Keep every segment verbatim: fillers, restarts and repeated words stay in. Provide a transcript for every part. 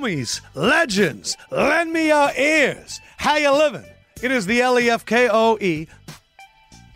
homies, legends, lend me your ears. How you living? It is the L E F K O E.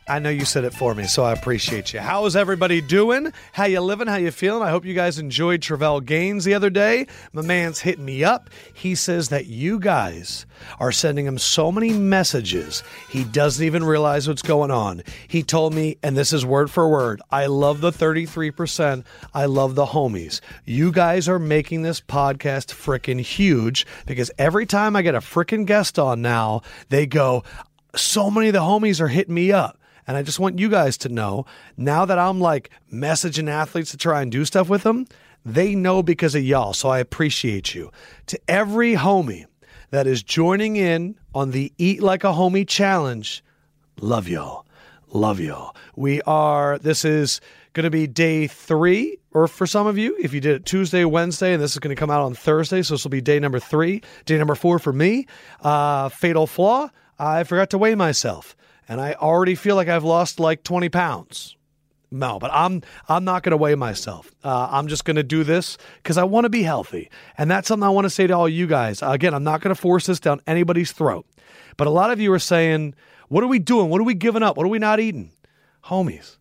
I know you said it for me, so I appreciate you. How is everybody doing? How you living? How you feeling? I hope you guys enjoyed Travelle Gaines the other day. My man's hitting me up. He says that you guys are sending him so many messages, he doesn't even realize what's going on. He told me, and this is word for word, I love the thirty-three percent. I love the homies. You guys are making this podcast freaking huge because every time I get a freaking guest on now, they go, so many of the homies are hitting me up. And I just want you guys to know, now that I'm like messaging athletes to try and do stuff with them, they know because of y'all. So I appreciate you. To every homie that is joining in on the Eat Like a Homie Challenge, love y'all. Love y'all. We are, this is going to be day three, or for some of you, if you did it Tuesday, Wednesday, and this is going to come out on Thursday. So this will be day number three, day number four for me. Uh, fatal flaw, I forgot to weigh myself. And I already feel like I've lost like twenty pounds. No, but I'm I'm not going to weigh myself. Uh, I'm just going to do this because I want to be healthy. And that's something I want to say to all you guys. Again, I'm not going to force this down anybody's throat. But a lot of you are saying, what are we doing? What are we giving up? What are we not eating? Homies,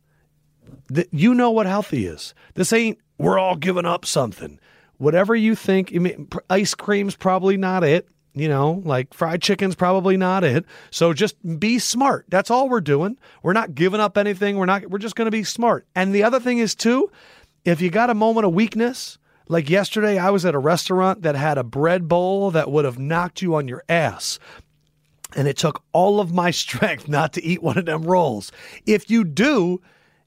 th- you know what healthy is. This ain't we're all giving up something. Whatever you think, I mean, ice cream's probably not it. You know, like fried chicken's probably not it. So just be smart. That's all we're doing. We're not giving up anything. We're not, we're just going to be smart. And the other thing is too, if you got a moment of weakness, like yesterday, I was at a restaurant that had a bread bowl that would have knocked you on your ass. And it took all of my strength not to eat one of them rolls. If you do,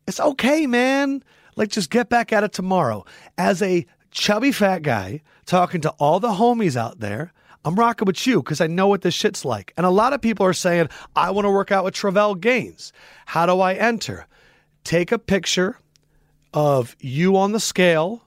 it's okay, man. Like just get back at it tomorrow. As a chubby fat guy talking to all the homies out there, I'm rocking with you because I know what this shit's like. And a lot of people are saying, I want to work out with Travelle Gaines. How do I enter? Take a picture of you on the scale,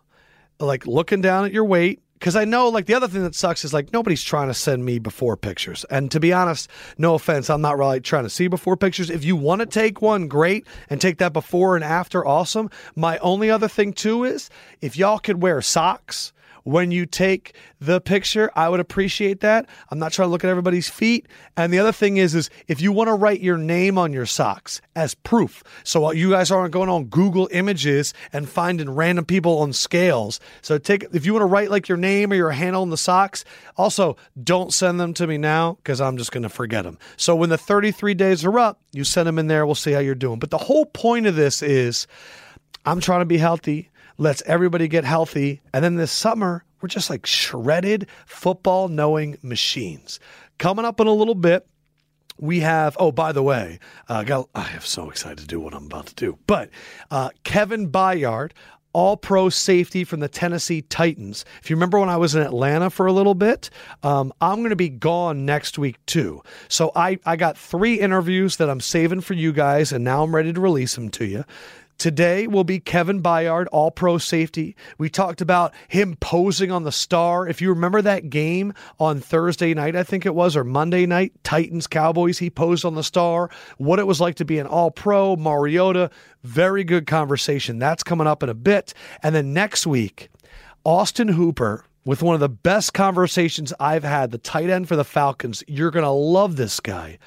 like looking down at your weight. Because I know, like, the other thing that sucks is, like, nobody's trying to send me before pictures. And to be honest, no offense, I'm not really trying to see before pictures. If you want to take one, great, and take that before and after, awesome. My only other thing, too, is if y'all could wear socks when you take the picture, I would appreciate that. I'm not trying to look at everybody's feet. And the other thing is, is if you want to write your name on your socks as proof, so while you guys aren't going on Google Images and finding random people on scales. So take, if you want to write like your name or your handle on the socks, also don't send them to me now because I'm just going to forget them. So when the thirty-three days are up, you send them in there. We'll see how you're doing. But the whole point of this is I'm trying to be healthy. Let's everybody get healthy. And then this summer, we're just like shredded football-knowing machines. Coming up in a little bit, we have, oh, by the way, uh, got, I am so excited to do what I'm about to do. But uh, Kevin Byard, all-pro safety from the Tennessee Titans. If you remember when I was in Atlanta for a little bit, um, I'm going to be gone next week too. So I, I got three interviews that I'm saving for you guys, and now I'm ready to release them to you. Today will be Kevin Byard, all-pro safety. We talked about him posing on the star. If you remember that game on Thursday night, I think it was, or Monday night, Titans, Cowboys, he posed on the star, what it was like to be an all-pro, Mariota, very good conversation. That's coming up in a bit. And then next week, Austin Hooper, with one of the best conversations I've had, the tight end for the Falcons. You're going to love this guy.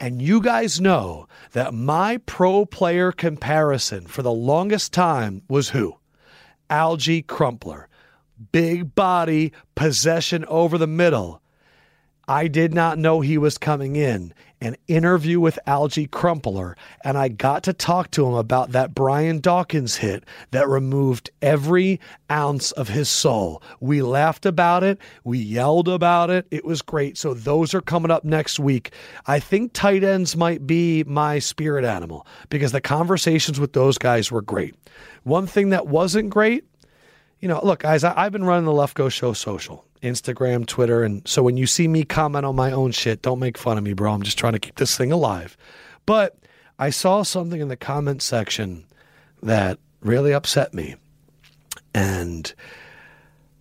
And you guys know that my pro player comparison for the longest time was who? Algie Crumpler. Big body, possession over the middle. I did not know he was coming in. An interview with Algie Crumpler, and I got to talk to him about that Brian Dawkins hit that removed every ounce of his soul. We laughed about it. We yelled about it. It was great. So those are coming up next week. I think tight ends might be my spirit animal because the conversations with those guys were great. One thing that wasn't great, you know, look, guys, I, I've been running the L E F K O Show social. Instagram, Twitter, and so when you see me comment on my own shit, don't make fun of me, bro. I'm just trying to keep this thing alive. But I saw something in the comment section that really upset me, and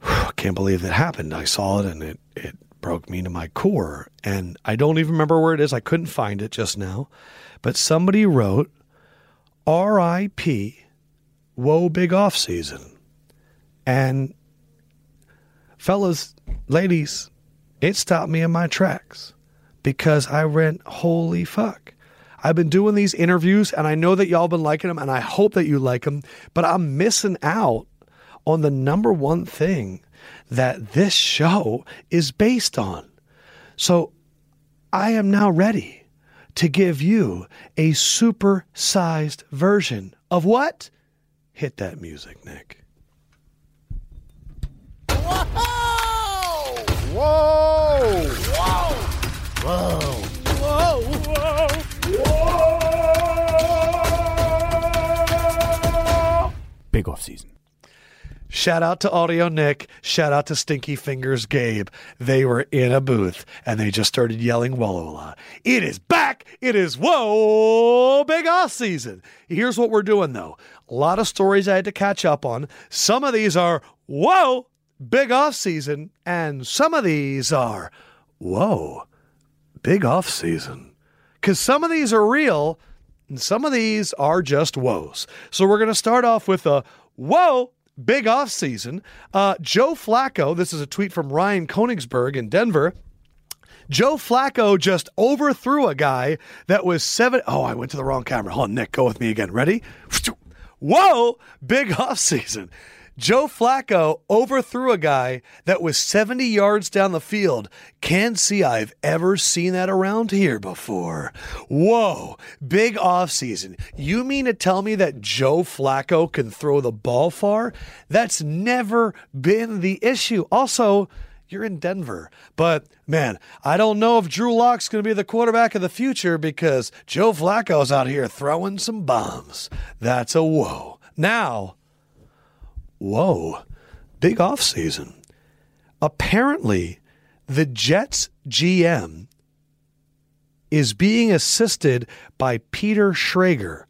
I can't believe it happened. I saw it, and it, it broke me to my core, and I don't even remember where it is. I couldn't find it just now, but somebody wrote, R I P, woe big off season, and fellas, ladies, it stopped me in my tracks because I went, holy fuck. I've been doing these interviews, and I know that y'all been liking them, and I hope that you like them, but I'm missing out on the number one thing that this show is based on. So I am now ready to give you a super-sized version of what? Hit that music, Nick. Whoa! Whoa! Whoa! Whoa! Whoa! Whoa! Whoa! Big off season. Shout out to Audio Nick. Shout out to Stinky Fingers Gabe. They were in a booth and they just started yelling "Whoa" a lot. It is back. It is whoa, big off season. Here's what we're doing though. A lot of stories I had to catch up on. Some of these are whoa, big off season, and some of these are whoa, big off season. Because some of these are real and some of these are just woes. So we're gonna start off with a whoa. Big offseason. Uh, Joe Flacco, this is a tweet from Ryan Konigsberg in Denver. Joe Flacco just overthrew a guy that was seven. Oh, I went to the wrong camera. Hold on, Nick, go with me again. Ready? Whoa, big offseason. Joe Flacco overthrew a guy that was seventy yards down the field. Can't see I've ever seen that around here before. Whoa, big offseason. You mean to tell me that Joe Flacco can throw the ball far? That's never been the issue. Also, you're in Denver, but man, I don't know if Drew Lock's going to be the quarterback of the future because Joe Flacco's out here throwing some bombs. That's a whoa. Now, whoa, big offseason. Apparently, the Jets G M is being assisted by Peter Schrager.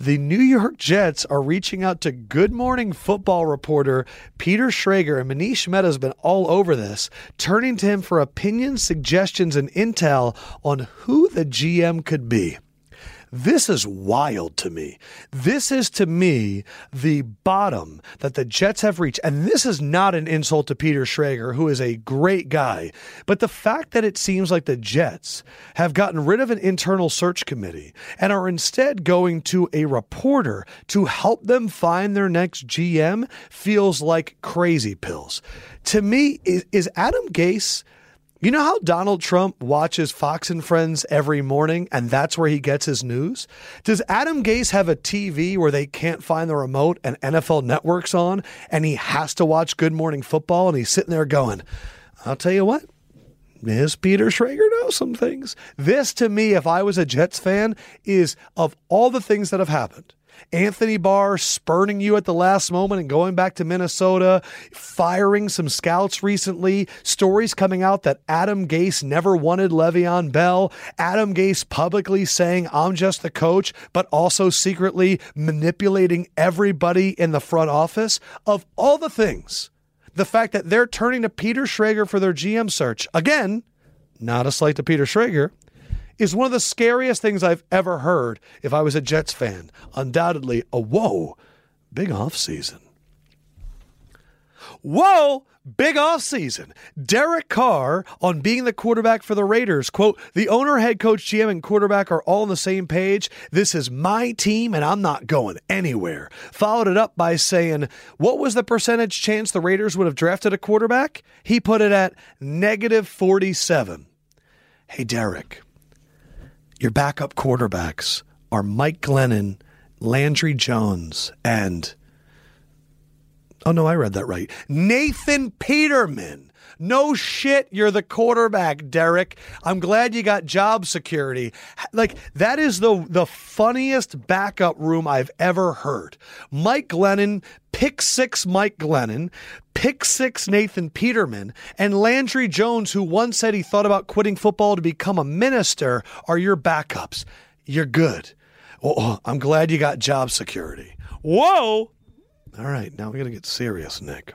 The New York Jets are reaching out to Good Morning Football reporter Peter Schrager, and Manish Mehta has been all over this, turning to him for opinions, suggestions, and intel on who the G M could be. This is wild to me. This is, to me, the bottom that the Jets have reached. And this is not an insult to Peter Schrager, who is a great guy. But the fact that it seems like the Jets have gotten rid of an internal search committee and are instead going to a reporter to help them find their next G M feels like crazy pills. To me, is, is Adam Gase... You know how Donald Trump watches Fox and Friends every morning and that's where he gets his news? Does Adam Gase have a T V where they can't find the remote and N F L Network's on and he has to watch Good Morning Football and he's sitting there going, I'll tell you what, Miz Peter Schrager knows some things. This to me, if I was a Jets fan, is of all the things that have happened. Anthony Barr spurning you at the last moment and going back to Minnesota, firing some scouts recently, stories coming out that Adam Gase never wanted Le'Veon Bell, Adam Gase publicly saying, I'm just the coach, but also secretly manipulating everybody in the front office. Of all the things, the fact that they're turning to Peter Schrager for their G M search, again, not a slight to Peter Schrager, is one of the scariest things I've ever heard if I was a Jets fan. Undoubtedly, a whoa, big offseason. Whoa, big offseason. Derek Carr on being the quarterback for the Raiders. Quote, the owner, head coach, G M, and quarterback are all on the same page. This is my team, and I'm not going anywhere. Followed it up by saying, what was the percentage chance the Raiders would have drafted a quarterback? He put it at negative forty-seven. Hey, Derek. Your backup quarterbacks are Mike Glennon, Landry Jones, and, oh no, I read that right, Nathan Peterman. No shit, you're the quarterback, Derek. I'm glad you got job security. Like, that is the, the funniest backup room I've ever heard. Mike Glennon, pick six Mike Glennon, pick six Nathan Peterman, and Landry Jones, who once said he thought about quitting football to become a minister, are your backups. You're good. Oh, I'm glad you got job security. Whoa! All right, now we're going to get serious, Nick.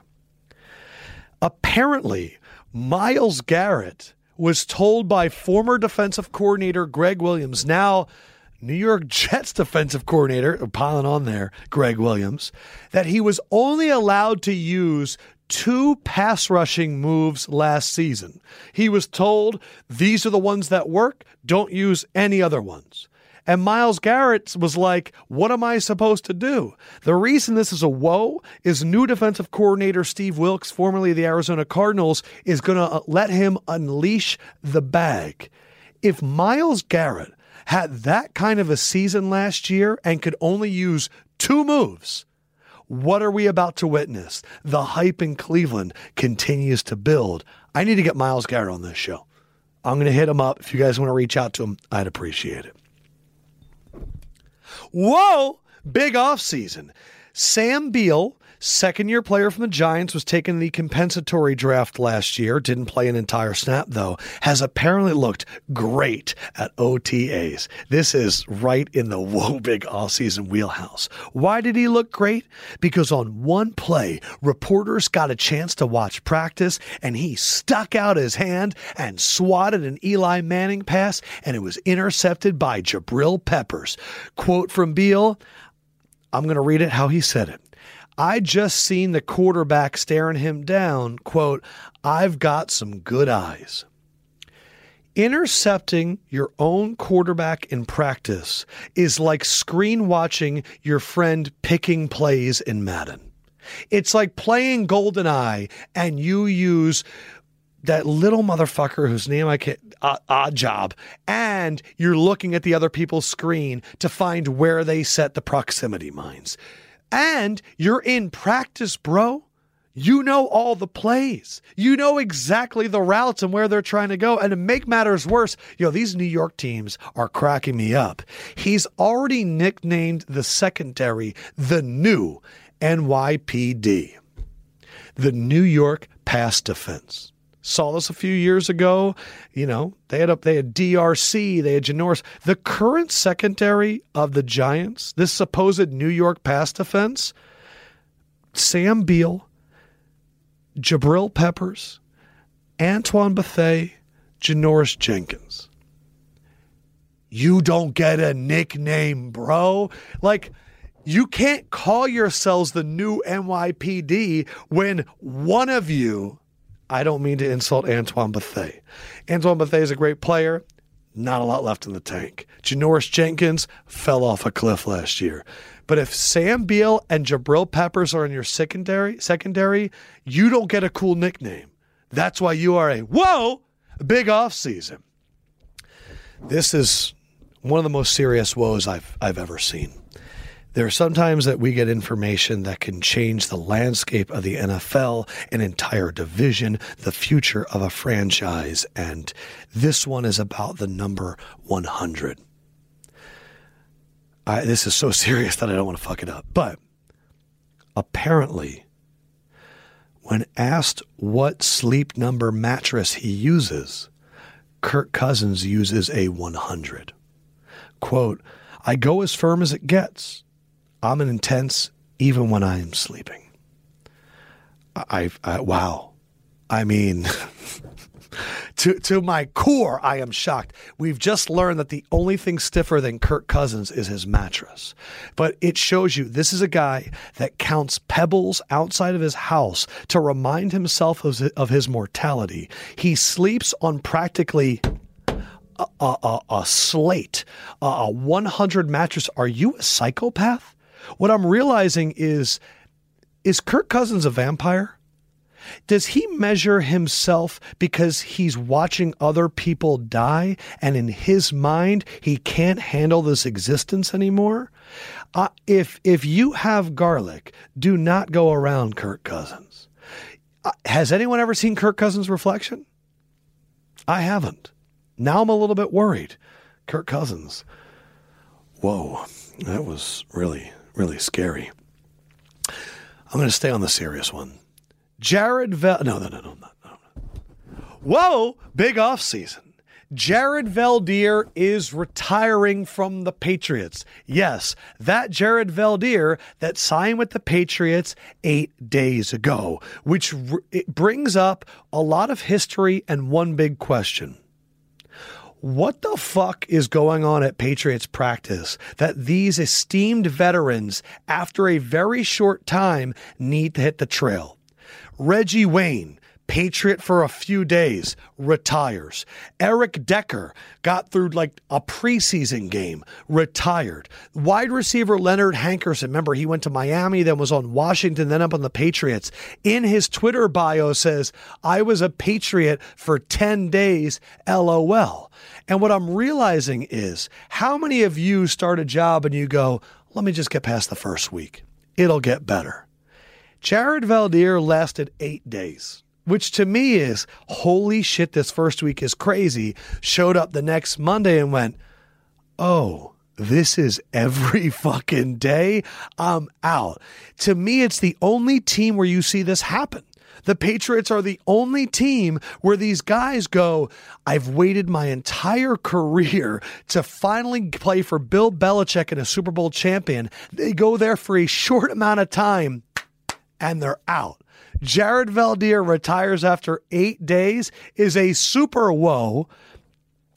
Apparently, Myles Garrett was told by former defensive coordinator Gregg Williams, now New York Jets defensive coordinator, piling on there, Gregg Williams, that he was only allowed to use two pass rushing moves last season. He was told, these are the ones that work, don't use any other ones. And Myles Garrett was like, what am I supposed to do? The reason this is a woe is new defensive coordinator Steve Wilks, formerly of the Arizona Cardinals, is going to let him unleash the bag. If Myles Garrett had that kind of a season last year and could only use two moves, what are we about to witness? The hype in Cleveland continues to build. I need to get Myles Garrett on this show. I'm going to hit him up. If you guys want to reach out to him, I'd appreciate it. Whoa, big offseason. Sam Beal, second-year player from the Giants, was taken in the compensatory draft last year. Didn't play an entire snap, though. Has apparently looked great at O T As. This is right in the whoa, big offseason wheelhouse. Why did he look great? Because on one play, reporters got a chance to watch practice, and he stuck out his hand and swatted an Eli Manning pass, and it was intercepted by Jabril Peppers. Quote from Beal, I'm going to read it how he said it. I just seen the quarterback staring him down. Quote, I've got some good eyes. Intercepting your own quarterback in practice is like screen watching your friend picking plays in Madden. It's like playing GoldenEye and you use that little motherfucker whose name I can't, uh, odd job, and you're looking at the other people's screen to find where they set the proximity mines. And you're in practice, bro. You know all the plays. You know exactly the routes and where they're trying to go. And to make matters worse, yo, these New York teams are cracking me up. He's already nicknamed the secondary the new N Y P D, the New York Pass Defense. Saw this a few years ago. You know, they had up, they had D R C, they had Janoris. The current secondary of the Giants, this supposed New York pass defense, Sam Beal, Jabril Peppers, Antoine Bethea, Janoris Jenkins. You don't get a nickname, bro. Like, you can't call yourselves the new N Y P D when one of you, I don't mean to insult Antoine Bethea. Antoine Bethea is a great player. Not a lot left in the tank. Janoris Jenkins fell off a cliff last year. But if Sam Beal and Jabril Peppers are in your secondary, secondary, you don't get a cool nickname. That's why you are a, whoa, big offseason. This is one of the most serious woes I've, I've ever seen. There are sometimes that we get information that can change the landscape of the N F L, an entire division, the future of a franchise, and this one is about the number one hundred. I, this is so serious that I don't want to fuck it up, but apparently, when asked what sleep number mattress he uses, Kirk Cousins uses a one hundred. Quote, I go as firm as it gets. I'm an intense even when I'm sleeping. I, I, I wow. I mean, to to my core, I am shocked. We've just learned that the only thing stiffer than Kirk Cousins is his mattress. But it shows you this is a guy that counts pebbles outside of his house to remind himself of, of his mortality. He sleeps on practically a, a, a slate, a, a one hundred mattress. Are you a psychopath? What I'm realizing is, is Kirk Cousins a vampire? Does he measure himself because he's watching other people die and in his mind he can't handle this existence anymore? Uh, if if you have garlic, do not go around Kirk Cousins. Uh, has anyone ever seen Kirk Cousins' reflection? I haven't. Now I'm a little bit worried. Kirk Cousins. Whoa, that was really... really scary. I'm going to stay on the serious one. Jared Vel... No, no, no, no, no, no. Whoa, big offseason. Jared Veldheer is retiring from the Patriots. Yes, that Jared Veldheer that signed with the Patriots eight days ago, which r- it brings up a lot of history and one big question. What the fuck is going on at Patriots practice that these esteemed veterans, after a very short time, need to hit the trail? Reggie Wayne, Patriot for a few days, retires. Eric Decker got through like a preseason game, retired. Wide receiver Leonard Hankerson, remember he went to Miami, then was on Washington, then up on the Patriots. In his Twitter bio says, I was a Patriot for ten days, LOL. And what I'm realizing is how many of you start a job and you go, let me just get past the first week. It'll get better. Jared Veldheer lasted eight days. Which to me is, holy shit, this first week is crazy, showed up the next Monday and went, oh, this is every fucking day, I'm out. To me, it's the only team where you see this happen. The Patriots are the only team where these guys go, I've waited my entire career to finally play for Bill Belichick and a Super Bowl champion. They go there for a short amount of time, and they're out. Jared Veldheer retires after eight days is a super woe.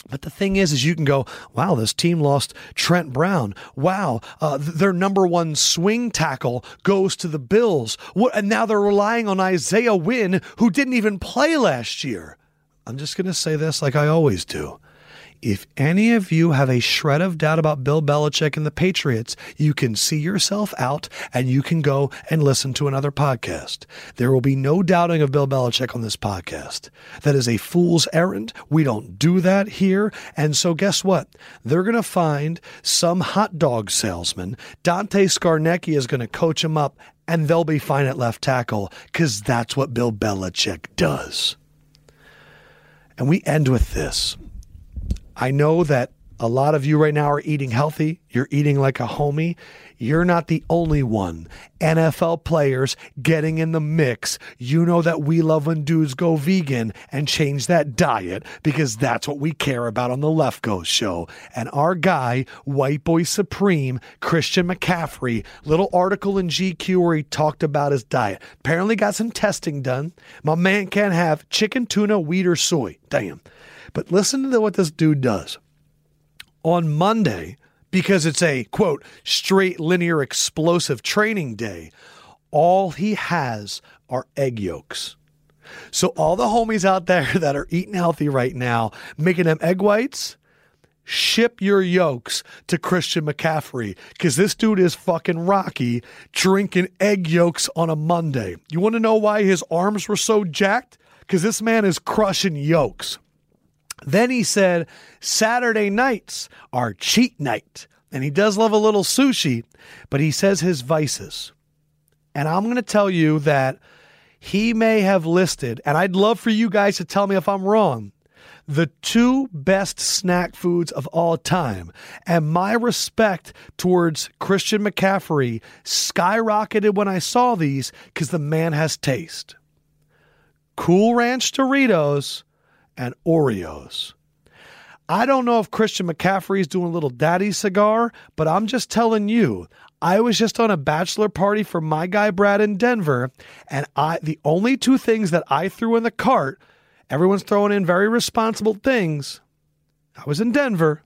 But the thing is, is you can go, wow, this team lost Trent Brown. Wow, uh, their number one swing tackle goes to the Bills. What, and now they're relying on Isaiah Wynn, who didn't even play last year. I'm just going to say this like I always do. If any of you have a shred of doubt about Bill Belichick and the Patriots, you can see yourself out and you can go and listen to another podcast. There will be no doubting of Bill Belichick on this podcast. That is a fool's errand. We don't do that here. And so guess what? They're going to find some hot dog salesman. Dante Scarnecchia is going to coach him up and they'll be fine at left tackle because that's what Bill Belichick does. And we end with this. I know that a lot of you right now are eating healthy. You're eating like a homie. You're not the only one. N F L players getting in the mix. You know that we love when dudes go vegan and change that diet because that's what we care about on the L E F K O show. And our guy, White Boy Supreme, Christian McCaffrey, little article in G Q where he talked about his diet. Apparently got some testing done. My man can't have chicken, tuna, wheat, or soy. Damn. But listen to what this dude does. On Monday, because it's a, quote, straight, linear, explosive training day, all he has are egg yolks. So all the homies out there that are eating healthy right now, making them egg whites, ship your yolks to Christian McCaffrey because this dude is fucking Rocky drinking egg yolks on a Monday. You want to know why his arms were so jacked? Because this man is crushing yolks. Then he said, Saturday nights are cheat night. And he does love a little sushi, but he says his vices. And I'm going to tell you that he may have listed, and I'd love for you guys to tell me if I'm wrong, the two best snack foods of all time. And my respect towards Christian McCaffrey skyrocketed when I saw these because the man has taste. Cool Ranch Doritos and Oreos. I don't know if Christian McCaffrey's doing a little daddy cigar, but I'm just telling you, I was just on a bachelor party for my guy Brad in Denver, and I the only two things that I threw in the cart, everyone's throwing in very responsible things, I was in Denver,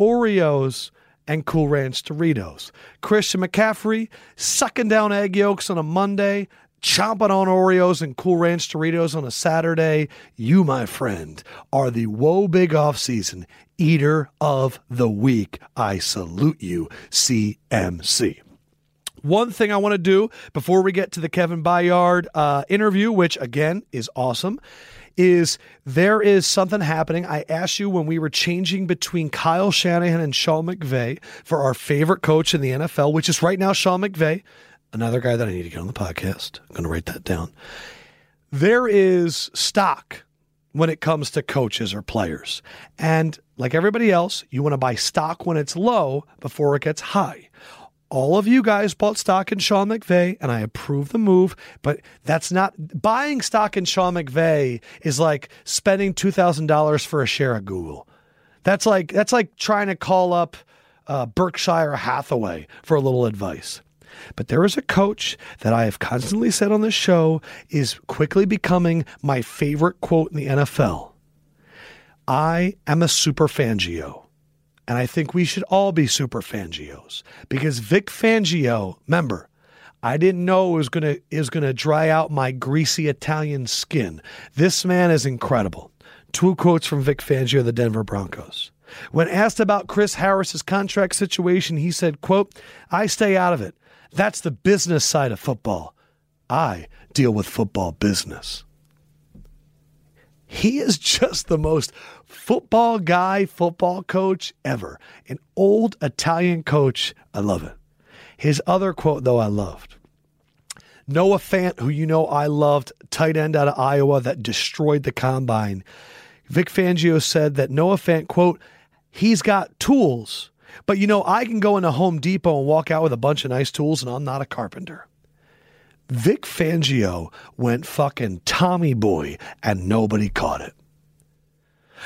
Oreos and Cool Ranch Doritos. Christian McCaffrey sucking down egg yolks on a Monday, chomping on Oreos and Cool Ranch Doritos on a Saturday. You, my friend, are the Whoa Big Offseason Eater of the Week. I salute you, C M C. One thing I want to do before we get to the Kevin Byard uh, interview, which, again, is awesome, is there is something happening. I asked you when we were changing between Kyle Shanahan and Sean McVay for our favorite coach in the N F L, which is right now Sean McVay. Another guy that I need to get on the podcast. I'm going to write that down. There is stock when it comes to coaches or players. And like everybody else, you want to buy stock when it's low before it gets high. All of you guys bought stock in Sean McVay, and I approve the move, but that's not – buying stock in Sean McVay is like spending two thousand dollars for a share of Google. That's like, that's like trying to call up uh, Berkshire Hathaway for a little advice. But there is a coach that I have constantly said on this show is quickly becoming my favorite quote in the N F L. I am a super Fangio, and I think we should all be super Fangios because Vic Fangio, remember, I didn't know it was gonna is gonna dry out my greasy Italian skin. This man is incredible. Two quotes from Vic Fangio of the Denver Broncos. When asked about Chris Harris's contract situation, he said, quote, "I stay out of it. That's the business side of football. I deal with football business." He is just the most football guy, football coach ever. An old Italian coach. I love it. His other quote, though, I loved. Noah Fant, who you know I loved, tight end out of Iowa that destroyed the combine. Vic Fangio said that Noah Fant, quote, "He's got tools, but you know, I can go into Home Depot and walk out with a bunch of nice tools, and I'm not a carpenter." Vic Fangio went fucking Tommy Boy, and nobody caught it.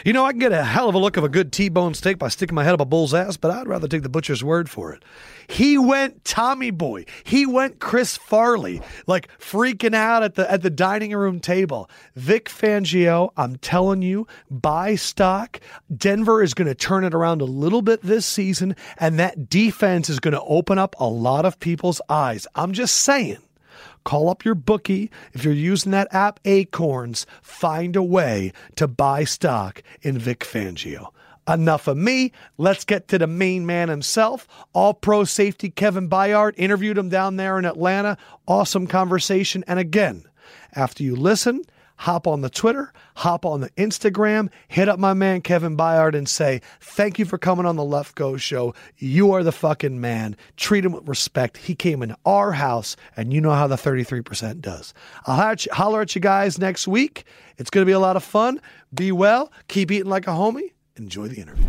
You know, I can get a hell of a look of a good T-bone steak by sticking my head up a bull's ass, but I'd rather take the butcher's word for it. He went Tommy Boy. He went Chris Farley, like freaking out at the at the dining room table. Vic Fangio, I'm telling you, buy stock. Denver is going to turn it around a little bit this season, and that defense is going to open up a lot of people's eyes. I'm just saying. Call up your bookie. If you're using that app Acorns, find a way to buy stock in Vic Fangio. Enough of me. Let's get to the main man himself. All-pro safety Kevin Byard. Interviewed him down there in Atlanta. Awesome conversation. And again, after you listen, hop on the Twitter, hop on the Instagram, hit up my man Kevin Byard and say, "Thank you for coming on the Left Go Show. You are the fucking man. Treat him with respect. He came into our house, and you know how the thirty-three percent does." I'll holler at you guys next week. It's going to be a lot of fun. Be well. Keep eating like a homie. Enjoy the interview.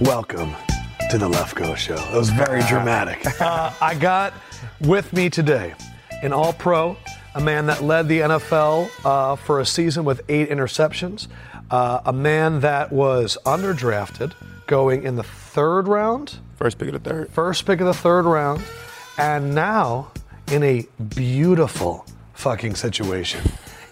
Welcome to the Left Go Show. That was very dramatic. Uh, I got with me today an All-Pro, a man that led the N F L uh, for a season with eight interceptions, uh, a man that was underdrafted going in the third round. First pick of the third. First pick of the third round. And now in a beautiful fucking situation.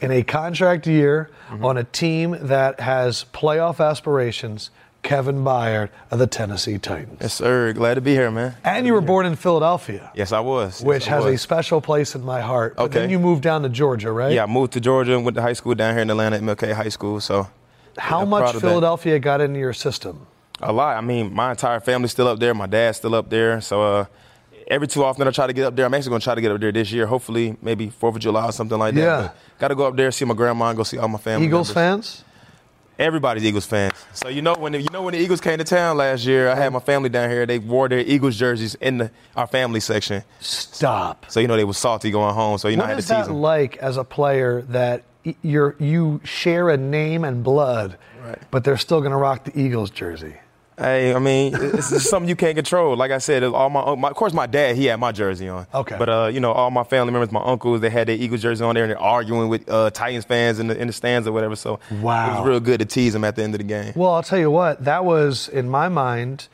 In a contract year mm-hmm. on a team that has playoff aspirations, Kevin Byard of the Tennessee Titans. Yes, sir. Glad to be here, man. And you were born in Philadelphia. Yes, I was. Yes, which I has was. a special place in my heart. But okay. Then you moved down to Georgia, right? Yeah, I moved to Georgia and went to high school down here in Atlanta, M L K High School. So, How yeah, much Philadelphia got into your system? A lot. I mean, my entire family's still up there. My dad's still up there. So uh, every too often I try to get up there. I'm actually going to try to get up there this year. Hopefully, maybe fourth of July or something like that. Yeah. Got to go up there, see my grandma, and go see all my family. Eagles members. fans? Everybody's Eagles fans. So you know when the, you know when the Eagles came to town last year, I had my family down here. They wore their Eagles jerseys in the, our family section. Stop. So you know they were salty going home. So you know what I had to tease them. What is that like as a player that you're you share a name and blood, right, but they're still gonna rock the Eagles jersey? Hey, I mean, it's, it's something you can't control. Like I said, all my, my, of course, my dad, he had my jersey on. Okay. But, uh, you know, all my family members, my uncles, they had their Eagles jersey on there, and they're arguing with uh, Titans fans in the, in the stands or whatever. So wow. It was real good to tease them at the end of the game. Well, I'll tell you what, that was, in my mind,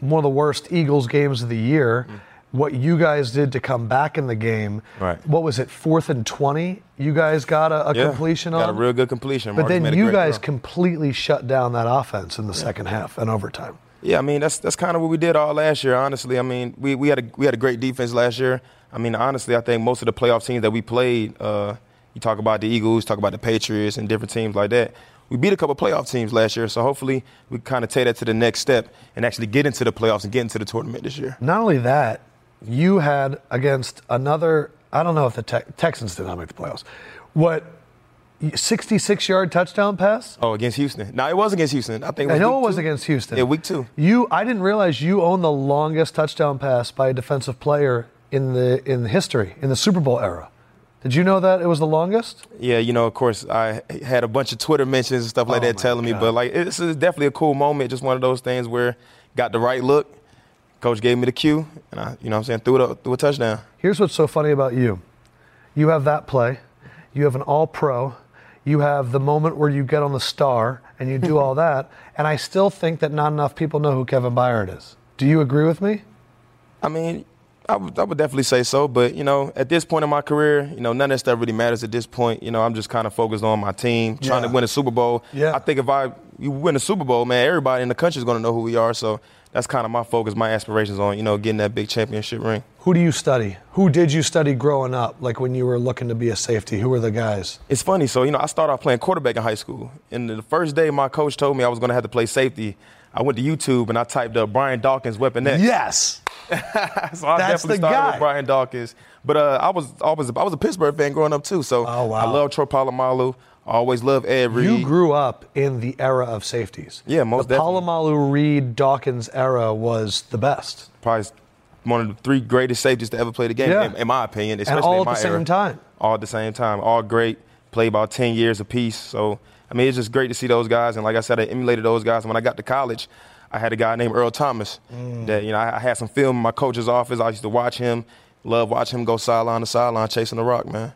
one of the worst Eagles games of the year. Mm. What you guys did to come back in the game, right? What was it, fourth and twenty? You guys got a, a yeah, completion got on? Got a real good completion. But Marcus then you guys throw. completely shut down that offense in the yeah. second half and overtime. Yeah, I mean, that's that's kind of what we did all last year, honestly. I mean, we, we, had a, we had a great defense last year. I mean, honestly, I think most of the playoff teams that we played, uh, you talk about the Eagles, talk about the Patriots and different teams like that. We beat a couple of playoff teams last year, so hopefully we kind of take that to the next step and actually get into the playoffs and get into the tournament this year. Not only that, you had against another, I don't know if the te- Texans did not make the playoffs, what, sixty-six-yard touchdown pass? Oh, against Houston. No, it was against Houston. I think it was I know it was two. against Houston. Yeah, week two. You, I didn't realize you owned the longest touchdown pass by a defensive player in the in history, in the Super Bowl era. Did you know that it was the longest? Yeah, you know, of course, I had a bunch of Twitter mentions and stuff like oh that telling God. me, but, like, this is definitely a cool moment, just one of those things where got the right look. Coach gave me the cue, and I, you know what I'm saying, threw it up, threw a touchdown. Here's what's so funny about you. You have that play. You have an all-pro. You have the moment where you get on the star, and you do all that, and I still think that not enough people know who Kevin Byard is. Do you agree with me? I mean, I would, I would definitely say so. But, you know, at this point in my career, you know, none of that stuff really matters at this point. You know, I'm just kind of focused on my team, trying yeah. to win a Super Bowl. Yeah. I think if I you win a Super Bowl, man, everybody in the country is going to know who we are. So that's kind of my focus, my aspirations on, you know, getting that big championship ring. Who do you study? Who did you study growing up, like when you were looking to be a safety? Who were the guys? It's funny. So, you know, I started off playing quarterback in high school. And the first day my coach told me I was going to have to play safety, I went to YouTube and I typed up Brian Dawkins Weapon X. Yes. So I That's definitely started guy. with Brian Dawkins. But uh, I was always I was a Pittsburgh fan growing up too. So oh, wow. I love Troy Polamalu. I always love Ed Reed. You grew up in the era of safeties. Yeah, most the definitely. The Polamalu, Reed, Dawkins era was the best. Probably one of the three greatest safeties to ever play the game, yeah. in, in my opinion. Especially and all in my at the era. same time. All at the same time. All great. Played about ten years apiece. So, I mean, it's just great to see those guys. And like I said, I emulated those guys. And when I got to college, I had a guy named Earl Thomas mm. that, you know, I had some film in my coach's office. I used to watch him, love watching him go sideline to sideline chasing the rock, man.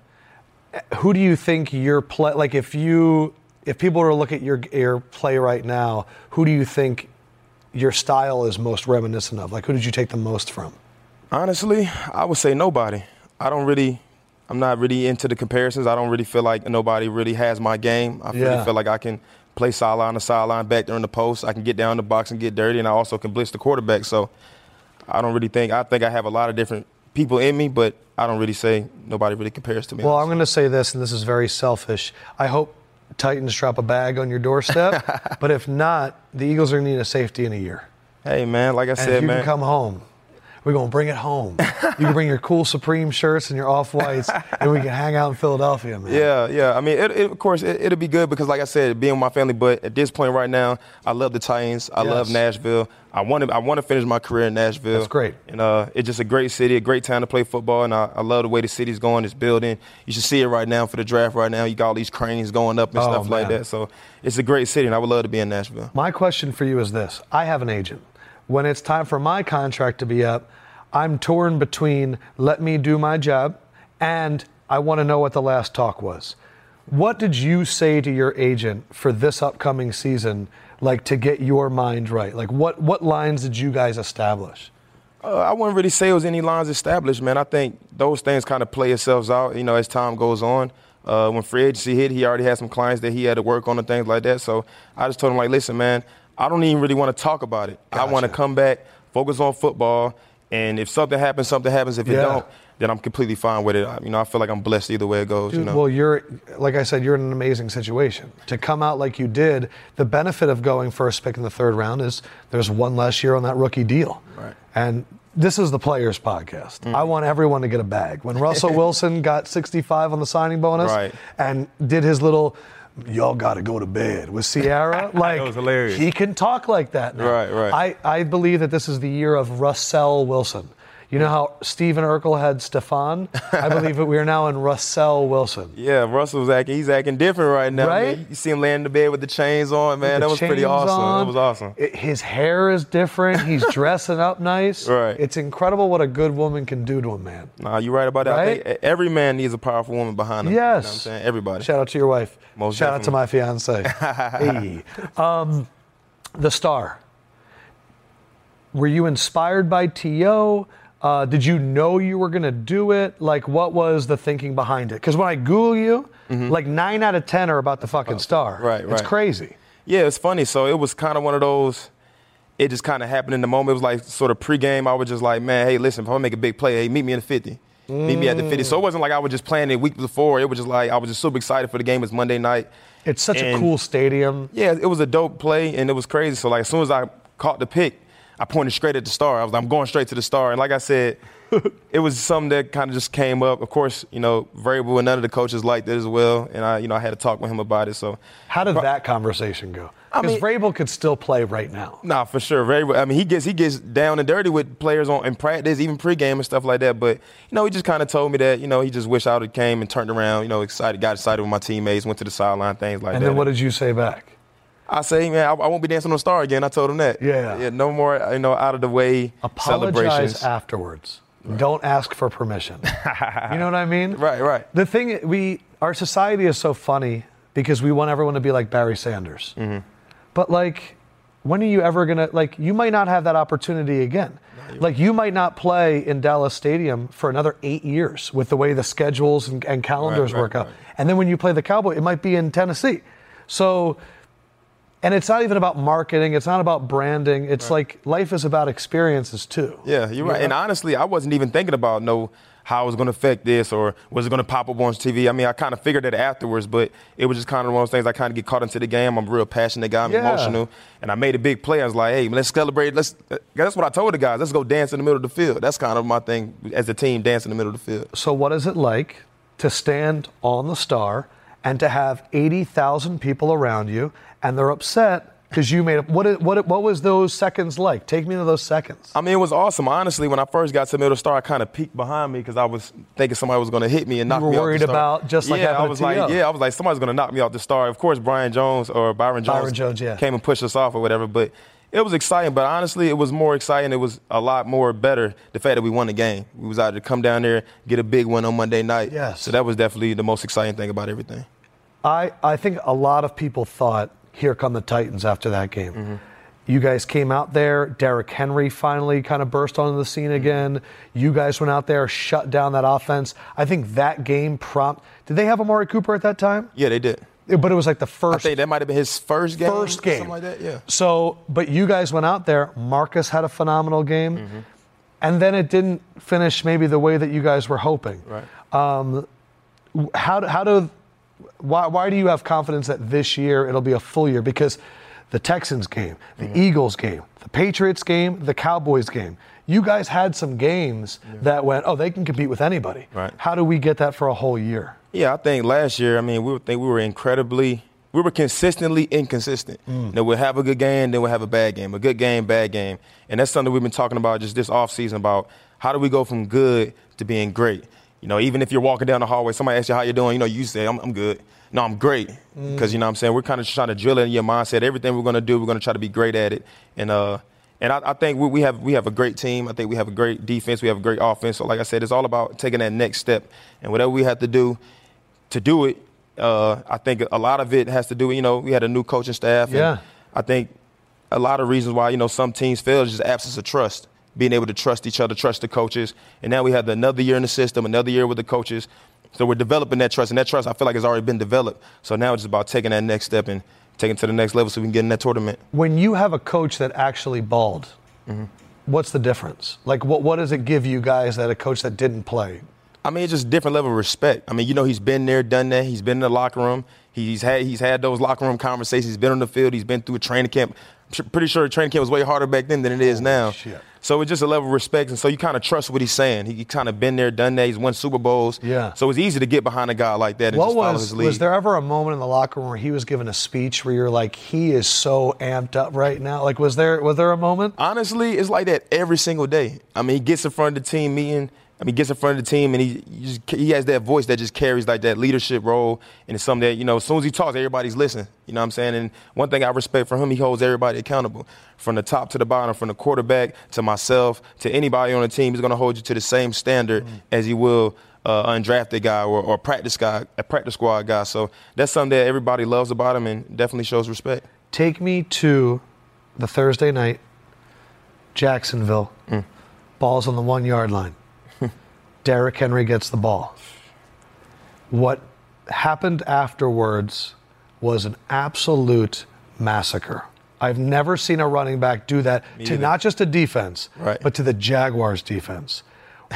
Who do you think your play, like if you, if people were to look at your, your play right now, who do you think your style is most reminiscent of? Like who did you take the most from? Honestly, I would say nobody. I don't really... I'm not really into the comparisons. I don't really feel like nobody really has my game. I yeah. really feel like I can play sideline to sideline back there in the post. I can get down the box and get dirty, and I also can blitz the quarterback. So I don't really think – I think I have a lot of different people in me, but I don't really say nobody really compares to me. Well, honestly. I'm going to say this, and this is very selfish. I hope Titans drop a bag on your doorstep, but if not, the Eagles are going to need a safety in a year. Hey, man, like I and said, if you man. you can come home. We're going to bring it home. You can bring your cool Supreme shirts and your off-whites, and we can hang out in Philadelphia, man. Yeah, yeah. I mean, it, it, of course, it, it'll be good because, like I said, being with my family. But at this point right now, I love the Titans. I yes. love Nashville. I want to I want to finish my career in Nashville. That's great. And uh, it's just a great city, a great time to play football. And I, I love the way the city's going, it's building. You should see it right now for the draft right now. You got all these cranes going up and oh, stuff man. like that. So it's a great city, and I would love to be in Nashville. My question for you is this. I have an agent. When it's time for my contract to be up, I'm torn between let me do my job and I want to know what the last talk was. What did you say to your agent for this upcoming season, like to get your mind right? Like what, what lines did you guys establish? Uh, I wouldn't really say it was any lines established, man. I think those things kind of play themselves out, you know, as time goes on. Uh, when free agency hit, he already had some clients that he had to work on and things like that. So I just told him, like, listen, man, I don't even really want to talk about it. Gotcha. I want to come back, focus on football, and if something happens, something happens. If yeah. it don't, then I'm completely fine with it. I, you know, I feel like I'm blessed either way it goes. Dude, you know? Well, you're, like I said, you're in an amazing situation. To come out like you did, the benefit of going first pick in the third round is there's one less year on that rookie deal. Right. And this is the Players Podcast. Mm. I want everyone to get a bag. When Russell Wilson got sixty-five on the signing bonus right. and did his little – y'all got to go to bed with Sierra. Like, that was hilarious. He can talk like that now. Right, right. I, I believe that this is the year of Russell Wilson. You know how Steven Urkel had Stefan? I believe that we are now in Russell Wilson. Yeah, Russell's acting. He's acting different right now. Right? Man. You see him laying in the bed with the chains on, man. That was pretty awesome. On. That was awesome. It, his hair is different. He's dressing up nice. Right. It's incredible what a good woman can do to a man. Nah, you're right about that. Right? I think every man needs a powerful woman behind him. Yes. You know what I'm saying? Everybody. Shout out to your wife. Most Shout definitely. out to my fiancée. Hey. Um, the star. Were you inspired by T O? Uh, did you know you were going to do it? Like, what was the thinking behind it? Because when I Google you, mm-hmm. like nine out of ten are about the fucking star. Right, right. It's crazy. Yeah, it's funny. So it was kind of one of those, it just kind of happened in the moment. It was like sort of pregame. I was just like, man, hey, listen, if I'm going to make a big play, hey, meet me in the fifty. Mm. Meet me at the fifty. So it wasn't like I was just playing it week before. It was just like I was just super excited for the game. It's Monday night. It's such and, a cool stadium. Yeah, it was a dope play, and it was crazy. So, like, as soon as I caught the pick, I pointed straight at the star. I was like, I'm going straight to the star. And like I said, it was something that kind of just came up. Of course, you know, Vrabel and none of the coaches liked it as well. And I, you know, I had to talk with him about it. So how did Pro- that conversation go? Because I mean, Vrabel could still play right now. Nah, for sure. Vrabel, I mean, he gets he gets down and dirty with players on in practice, even pregame and stuff like that. But, you know, he just kind of told me that, you know, he just wished I would have came and turned around, you know, excited, got excited with my teammates, went to the sideline, things like and that. And then what did you say back? I say, man, I, I won't be dancing on the star again. I told him that. Yeah. yeah no more, you know, out of the way celebrations. Apologize afterwards. Right. Don't ask for permission. You know what I mean? Right, right. The thing, we, our society is so funny because we want everyone to be like Barry Sanders. Mm-hmm. But, like, when are you ever going to, like, you might not have that opportunity again. No, you like, you might not play in Dallas Stadium for another eight years with the way the schedules and, and calendars right, right, work out. Right. And then when you play the Cowboys, it might be in Tennessee. So, and it's not even about marketing. It's not about branding. It's right. like life is about experiences, too. Yeah, you're right. You know? And honestly, I wasn't even thinking about no how it was going to affect this or was it going to pop up on T V. I mean, I kind of figured that afterwards, but it was just kind of one of those things. I kind of get caught into the game. I'm a real passionate guy. I'm yeah. emotional. And I made a big play. I was like, hey, let's celebrate. Let's. That's what I told the guys. Let's go dance in the middle of the field. That's kind of my thing as a team, dance in the middle of the field. So what is it like to stand on the Star and to have eighty thousand people around you, and they're upset because you made up? What, what, what was those seconds like? Take me to those seconds. I mean, it was awesome. Honestly, when I first got to the middle star, I kind of peeked behind me because I was thinking somebody was going to hit me and knock me off the Star. You were worried about just like yeah, I was like, yeah, I was like, somebody's going to knock me off the Star. Of course, Brian Jones or Byron Jones, Byron Jones yeah. came and pushed us off or whatever, but it was exciting. But honestly, it was more exciting. It was a lot more better, the fact that we won the game. We was out to come down there, get a big win on Monday night. Yes. So that was definitely the most exciting thing about everything. I, I think a lot of people thought, here come the Titans after that game. Mm-hmm. You guys came out there. Derrick Henry finally kind of burst onto the scene again. You guys went out there, shut down that offense. I think that game prompt. Did they have Amari Cooper at that time? Yeah, they did. But it was like the first. I think that might have been his first game. First game. Something like that, yeah. So, but you guys went out there. Marcus had a phenomenal game. Mm-hmm. And then it didn't finish maybe the way that you guys were hoping. Right. Um, how, how do... Why, why do you have confidence that this year it'll be a full year? Because the Texans game, the mm-hmm. Eagles game, the Patriots game, the Cowboys game, you guys had some games yeah. that went, oh, they can compete with anybody. Right. How do we get that for a whole year? Yeah, I think last year, I mean, we think we were incredibly, we were consistently inconsistent. Mm. That we'll have a good game, then we'll have a bad game, a good game, bad game. And that's something we've been talking about just this offseason about how do we go from good to being great. You know, even if you're walking down the hallway, somebody asks you how you're doing, you know, you say, I'm, I'm good. No, I'm great. Because, mm. you know what I'm saying, we're kind of trying to drill it in your mindset. Everything we're going to do, we're going to try to be great at it. And uh, and I, I think we, we have we have a great team. I think we have a great defense. We have a great offense. So, like I said, it's all about taking that next step. And whatever we have to do to do it, uh, I think a lot of it has to do with, you know, we had a new coaching staff. Yeah. And I think a lot of reasons why, you know, some teams fail is just absence of trust. Being able to trust each other, trust the coaches. And now we have another year in the system, another year with the coaches. So we're developing that trust. And that trust, I feel like, has already been developed. So now it's about taking that next step and taking it to the next level so we can get in that tournament. When you have a coach that actually balled, mm-hmm. what's the difference? Like, what, what does it give you guys that a coach that didn't play? I mean, it's just a different level of respect. I mean, you know, he's been there, done that. He's been in the locker room. He's had he's had those locker room conversations. He's been on the field. He's been through a training camp. I'm pretty sure training camp was way harder back then than it is now. Shit. So it's just a level of respect, and so you kind of trust what he's saying. He, he kind of been there, done that. He's won Super Bowls. Yeah. So it's easy to get behind a guy like that and what just follow was, his lead. Was there ever a moment in the locker room where he was giving a speech where you're like, he is so amped up right now? Like, was there was there a moment? Honestly, it's like that every single day. I mean, he gets in front of the team meeting. I mean, gets in front of the team, and he just, he has that voice that just carries, like, that leadership role. And it's something that, you know, as soon as he talks, everybody's listening. You know what I'm saying? And one thing I respect from him, he holds everybody accountable. From the top to the bottom, from the quarterback to myself to anybody on the team, he's going to hold you to the same standard mm-hmm. as he will uh, undrafted guy or, or practice guy, a practice squad guy. So that's something that everybody loves about him and definitely shows respect. Take me to the Thursday night, Jacksonville. Mm. Ball's on the one-yard line. Derrick Henry gets the ball. What happened afterwards was an absolute massacre. I've never seen a running back do that Me to either. Not just a defense, right. but to the Jaguars defense.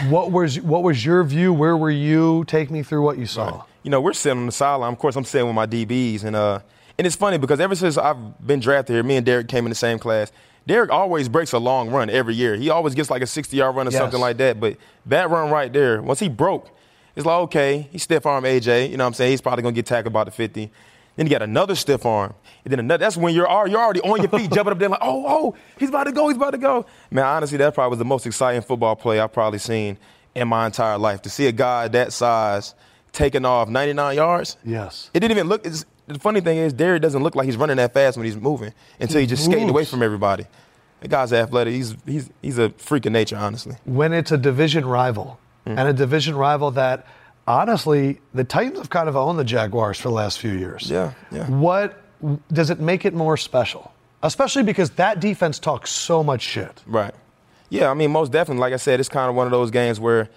What was what was your view? Where were you? Take me through what you saw. Right. You know, we're sitting on the sideline. Of course, I'm sitting with my D Bs. And uh, and it's funny because ever since I've been drafted here, me and Derrick came in the same class. Derrick always breaks a long run every year. He always gets like a sixty-yard run or yes. something like that. But that run right there, once he broke, it's like, okay, he stiff-armed A J. You know what I'm saying? He's probably going to get tackled about the fifty. Then you got another stiff arm. And then another, that's when you're, you're already on your feet, jumping up there like, oh, oh, he's about to go, he's about to go. Man, honestly, that probably was the most exciting football play I've probably seen in my entire life. To see a guy that size taking off ninety-nine yards. Yes. It didn't even look – the funny thing is, Derrick doesn't look like he's running that fast when he's moving until he's just moves. Skating away from everybody. That guy's athletic. He's he's he's a freak of nature, honestly. When it's a division rival, mm-hmm. and a division rival that, honestly, the Titans have kind of owned the Jaguars for the last few years. Yeah, yeah. What does it make it more special? especially because that defense talks so much shit. Right. Yeah, I mean, most definitely. Like I said, it's kind of one of those games where,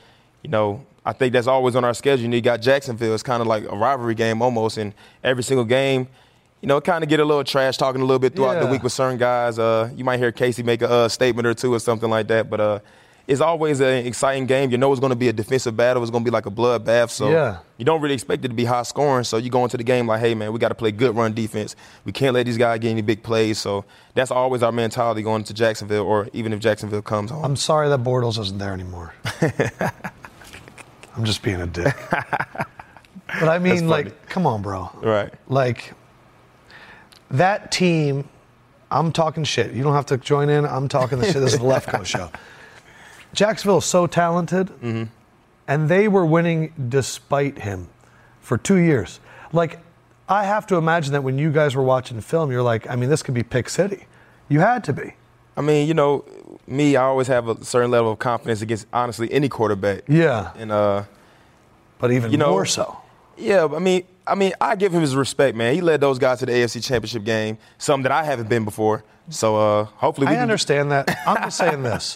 you know, I think that's always on our schedule. And you got Jacksonville. It's kind of like a rivalry game almost. And every single game, you know, kind of get a little trash talking a little bit throughout yeah. the week with certain guys. Uh, you might hear Casey make a, a statement or two or something like that. But uh, it's always an exciting game. You know it's going to be a defensive battle. It's going to be like a bloodbath. So yeah. you don't really expect it to be high scoring. So you go into the game like, hey, man, we got to play good run defense. We can't let these guys get any big plays. So that's always our mentality going to Jacksonville, or even if Jacksonville comes home. I'm sorry that Bortles isn't there anymore. I'm just being a dick. But I mean, like, come on, bro. Right. Like, that team, I'm talking shit. You don't have to join in. I'm talking the shit. This is the L E F K O show. Jacksonville is so talented, mm-hmm. and they were winning despite him for two years. Like, I have to imagine that when you guys were watching the film, you're like, I mean, this could be Pick City. You had to be. I mean, you know, me, I always have a certain level of confidence against, honestly, any quarterback. Yeah. And uh, But even you know, more so. Yeah, I mean, I mean, I give him his respect, man. He led those guys to the A F C Championship game, something that I haven't been before. So uh, hopefully we I can understand that. I'm just saying this.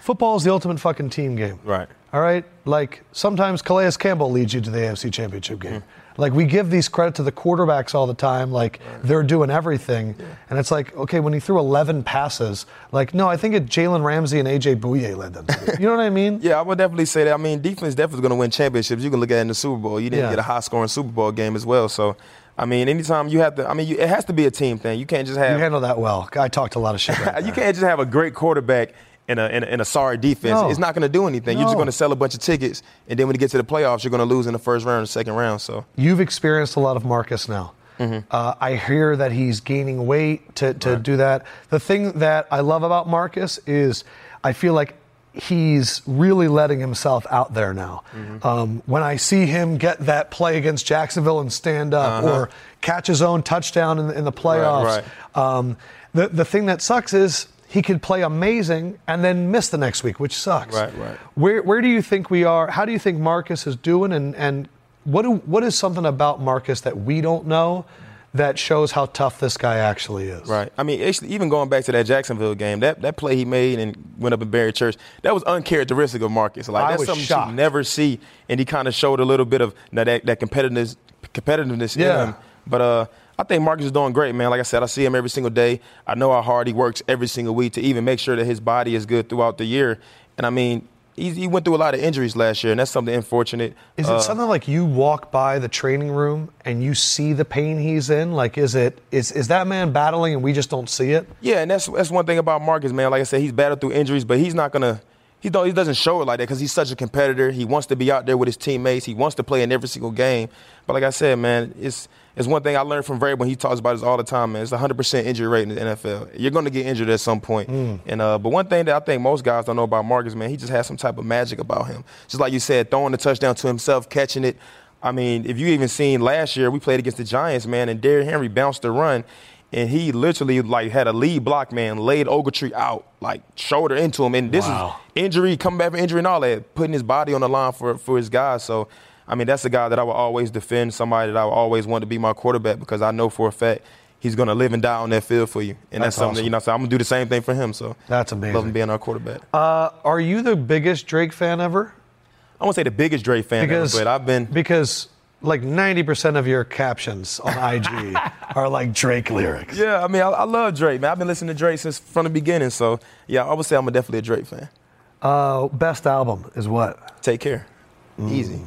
Football is the ultimate fucking team game. Right. All right? Like, sometimes Calais Campbell leads you to the A F C Championship game. Mm-hmm. Like, we give these credit to the quarterbacks all the time. Like, right. they're doing everything. Yeah. And it's like, okay, when he threw eleven passes, like, no, I think it Jalen Ramsey and A J. Bouye led them to it. You know what I mean? Yeah, I would definitely say that. I mean, defense definitely going to win championships. You can look at it in the Super Bowl. You didn't yeah. get a high-scoring Super Bowl game as well. So, I mean, anytime you have to – I mean, you, it has to be a team thing. You can't just have – You handle that well. I talked a lot of shit right there. You can't just have a great quarterback – In a, in, a, in a sorry defense, no. it's not going to do anything. No. You're just going to sell a bunch of tickets, and then when you get to the playoffs, you're going to lose in the first round or second round. So you've experienced a lot of Marcus now. Mm-hmm. Uh, I hear that he's gaining weight to, to right. do that. The thing that I love about Marcus is I feel like he's really letting himself out there now. Mm-hmm. Um, when I see him get that play against Jacksonville and stand up uh-huh. or catch his own touchdown in the, in the playoffs, right, right. Um, the, the thing that sucks is – he could play amazing and then miss the next week, which sucks. Right, right. Where where do you think we are? How do you think Marcus is doing? And, and what do, what is something about Marcus that we don't know that shows how tough this guy actually is? Right. I mean, actually, even going back to that Jacksonville game, that, that play he made and went up and buried Church, that was uncharacteristic of Marcus. Like, that's something shocked. You never see. And he kind of showed a little bit of now, that, that competitiveness, competitiveness yeah. in him. But uh, I think Marcus is doing great, man. Like I said, I see him every single day. I know how hard he works every single week to even make sure that his body is good throughout the year. And, I mean, he's, he went through a lot of injuries last year, and that's something unfortunate. Is it uh, something like you walk by the training room and you see the pain he's in? Like, is it is is that man battling and we just don't see it? Yeah, and that's that's one thing about Marcus, man. Like I said, he's battled through injuries, but he's not going to – he don't he doesn't show it like that because he's such a competitor. He wants to be out there with his teammates. He wants to play in every single game. But like I said, man, it's – It's one thing I learned from Vrabel, he talks about this all the time, man. It's a one hundred percent injury rate in the N F L. You're going to get injured at some point. Mm. And, uh, but one thing that I think most guys don't know about Marcus, man, he just has some type of magic about him. Just like you said, throwing the touchdown to himself, catching it. I mean, if you even seen last year, we played against the Giants, man, and Derrick Henry bounced the run, and he literally, like, had a lead block, man, laid Ogletree out, like, shoulder into him. And this wow. is injury, coming back from injury and all that, putting his body on the line for, for his guys. So, I mean, that's a guy that I will always defend, somebody that I will always want to be my quarterback because I know for a fact he's going to live and die on that field for you. And that's, that's something awesome. That, you know, so I'm going to do the same thing for him. So that's amazing. Love him being our quarterback. Uh, are you the biggest Drake fan ever? I won't say the biggest Drake fan because, ever, but I've been. Because like ninety percent of your captions on I G are like Drake lyrics. Yeah, I mean, I, I love Drake, man. I've been listening to Drake since from the beginning. So, yeah, I would say I'm definitely a Drake fan. Uh, best album is what? Take Care. Mm. Easy.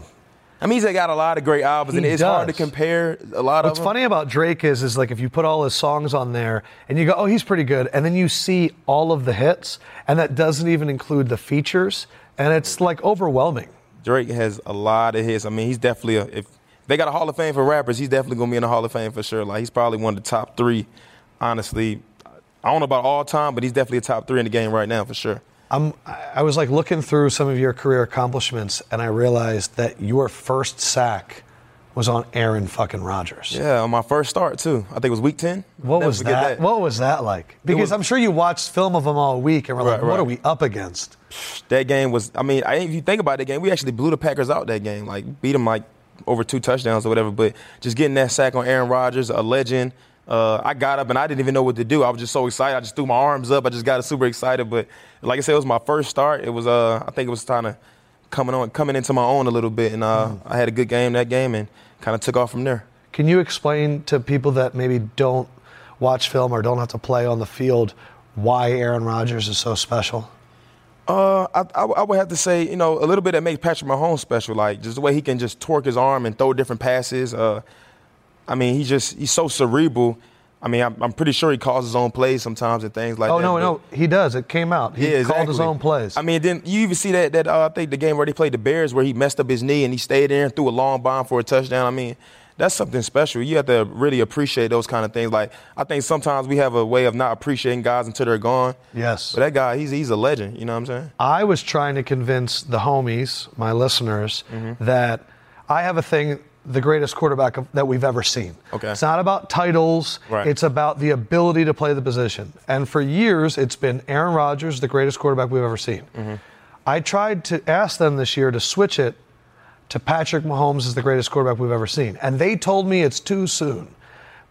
I mean, he's got a lot of great albums, he and it's does. Hard to compare a lot What's of them. What's funny about Drake is, is like if you put all his songs on there and you go, oh, he's pretty good, and then you see all of the hits, and that doesn't even include the features, and it's like overwhelming. Drake has a lot of hits. I mean, he's definitely a, if they got a Hall of Fame for rappers, he's definitely going to be in the Hall of Fame for sure. Like, he's probably one of the top three, honestly. I don't know about all time, but he's definitely a top three in the game right now for sure. I'm, I was like looking through some of your career accomplishments, and I realized that your first sack was on Aaron fucking Rodgers. Yeah, on my first start too. I think it was week ten. What Never was that? that? What was that like? Because was, I'm sure you watched film of them all week, and we're right, like, what right. are we up against? That game was. I mean, I, if you think about that game, we actually blew the Packers out that game. Like beat them like over two touchdowns or whatever. But just getting that sack on Aaron Rodgers, a legend. Uh, I got up and I didn't even know what to do. I was just so excited. I just threw my arms up. I just got super excited. But like I said, it was my first start. It was uh, I think it was kind of coming on, coming into my own a little bit, and uh, mm. I had a good game that game and kind of took off from there. Can you explain to people that maybe don't watch film or don't have to play on the field why Aaron Rodgers is so special? Uh, I, I, I would have to say, you know, a little bit that makes Patrick Mahomes special, like just the way he can just torque his arm and throw different passes. Uh, I mean, he just he's so cerebral. I mean, I'm, I'm pretty sure he calls his own plays sometimes and things like oh, that. Oh, no, no, he does. It came out. He yeah, exactly. called his own plays. I mean, then you even see that, that uh, I think the game where they played the Bears where he messed up his knee and he stayed there and threw a long bomb for a touchdown. I mean, that's something special. You have to really appreciate those kind of things. Like, I think sometimes we have a way of not appreciating guys until they're gone. Yes. But that guy, he's he's a legend. You know what I'm saying? I was trying to convince the homies, my listeners, mm-hmm. that I have a thing – the greatest quarterback that we've ever seen. Okay. It's not about titles. Right. It's about the ability to play the position. And for years, it's been Aaron Rodgers, the greatest quarterback we've ever seen. Mm-hmm. I tried to ask them this year to switch it to Patrick Mahomes is the greatest quarterback we've ever seen. And they told me it's too soon.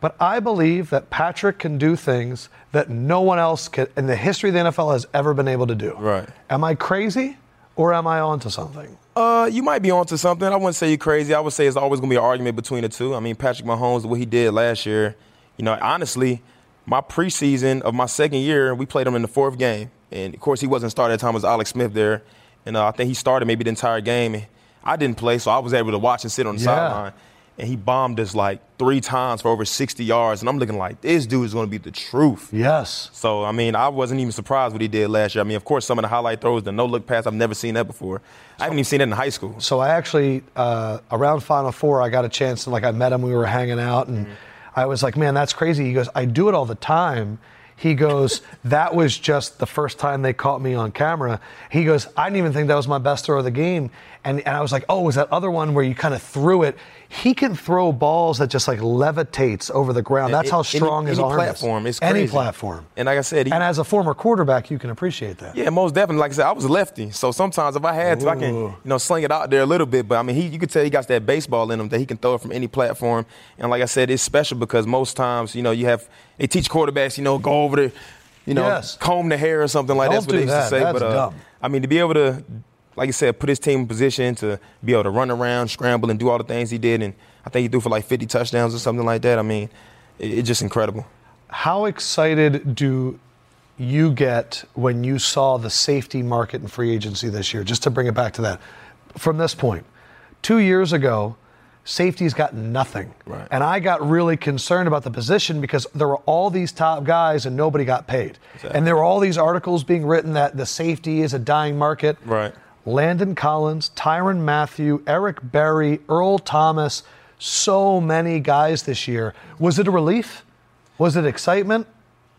But I believe that Patrick can do things that no one else can, in the history of the N F L has ever been able to do. Right. Am I crazy or am I onto something? Uh, you might be onto something. I wouldn't say you're crazy. I would say it's always going to be an argument between the two. I mean, Patrick Mahomes, what he did last year, you know, honestly, my preseason of my second year, we played him in the fourth game. And, of course, he wasn't starting at the time. It was Alex Smith there. And uh, I think he started maybe the entire game. And I didn't play, so I was able to watch and sit on the yeah. sideline. And he bombed us like three times for over sixty yards. And I'm looking like, this dude is going to be the truth. Yes. So, I mean, I wasn't even surprised what he did last year. I mean, of course, some of the highlight throws, the no-look pass, I've never seen that before. I haven't even seen that in high school. So I actually, uh, around Final Four, I got a chance, and like I met him, we were hanging out, and mm-hmm. I was like, man, that's crazy. He goes, I do it all the time. He goes, that was just the first time they caught me on camera. He goes, I didn't even think that was my best throw of the game. And, and I was like, oh, was that other one where you kind of threw it? He can throw balls that just, like, levitates over the ground. That's how strong any, his any arm platform, is. It's crazy. Any platform. And like I said. He, and as a former quarterback, you can appreciate that. Yeah, most definitely. Like I said, I was a lefty. So sometimes if I had to, Ooh. I can, you know, sling it out there a little bit. But, I mean, he, you can tell he got that baseball in him that he can throw it from any platform. And like I said, it's special because most times, you know, you have – they teach quarterbacks, you know, go over the, you know, yes. comb the hair or something like that. That's what they used that. to say. That's but, uh, dumb. I mean, to be able to – like you said, put his team in position to be able to run around, scramble, and do all the things he did. And I think he threw for like fifty touchdowns or something like that. I mean, it, it's just incredible. How excited do you get when you saw the safety market and free agency this year? Just to bring it back to that. From this point, two years ago, safety's got nothing. Right. And I got really concerned about the position because there were all these top guys and nobody got paid. Exactly. And there were all these articles being written that the safety is a dying market. Right. Landon Collins, Tyrann Mathieu, Eric Berry, Earl Thomas, so many guys this year. Was it a relief? Was it excitement?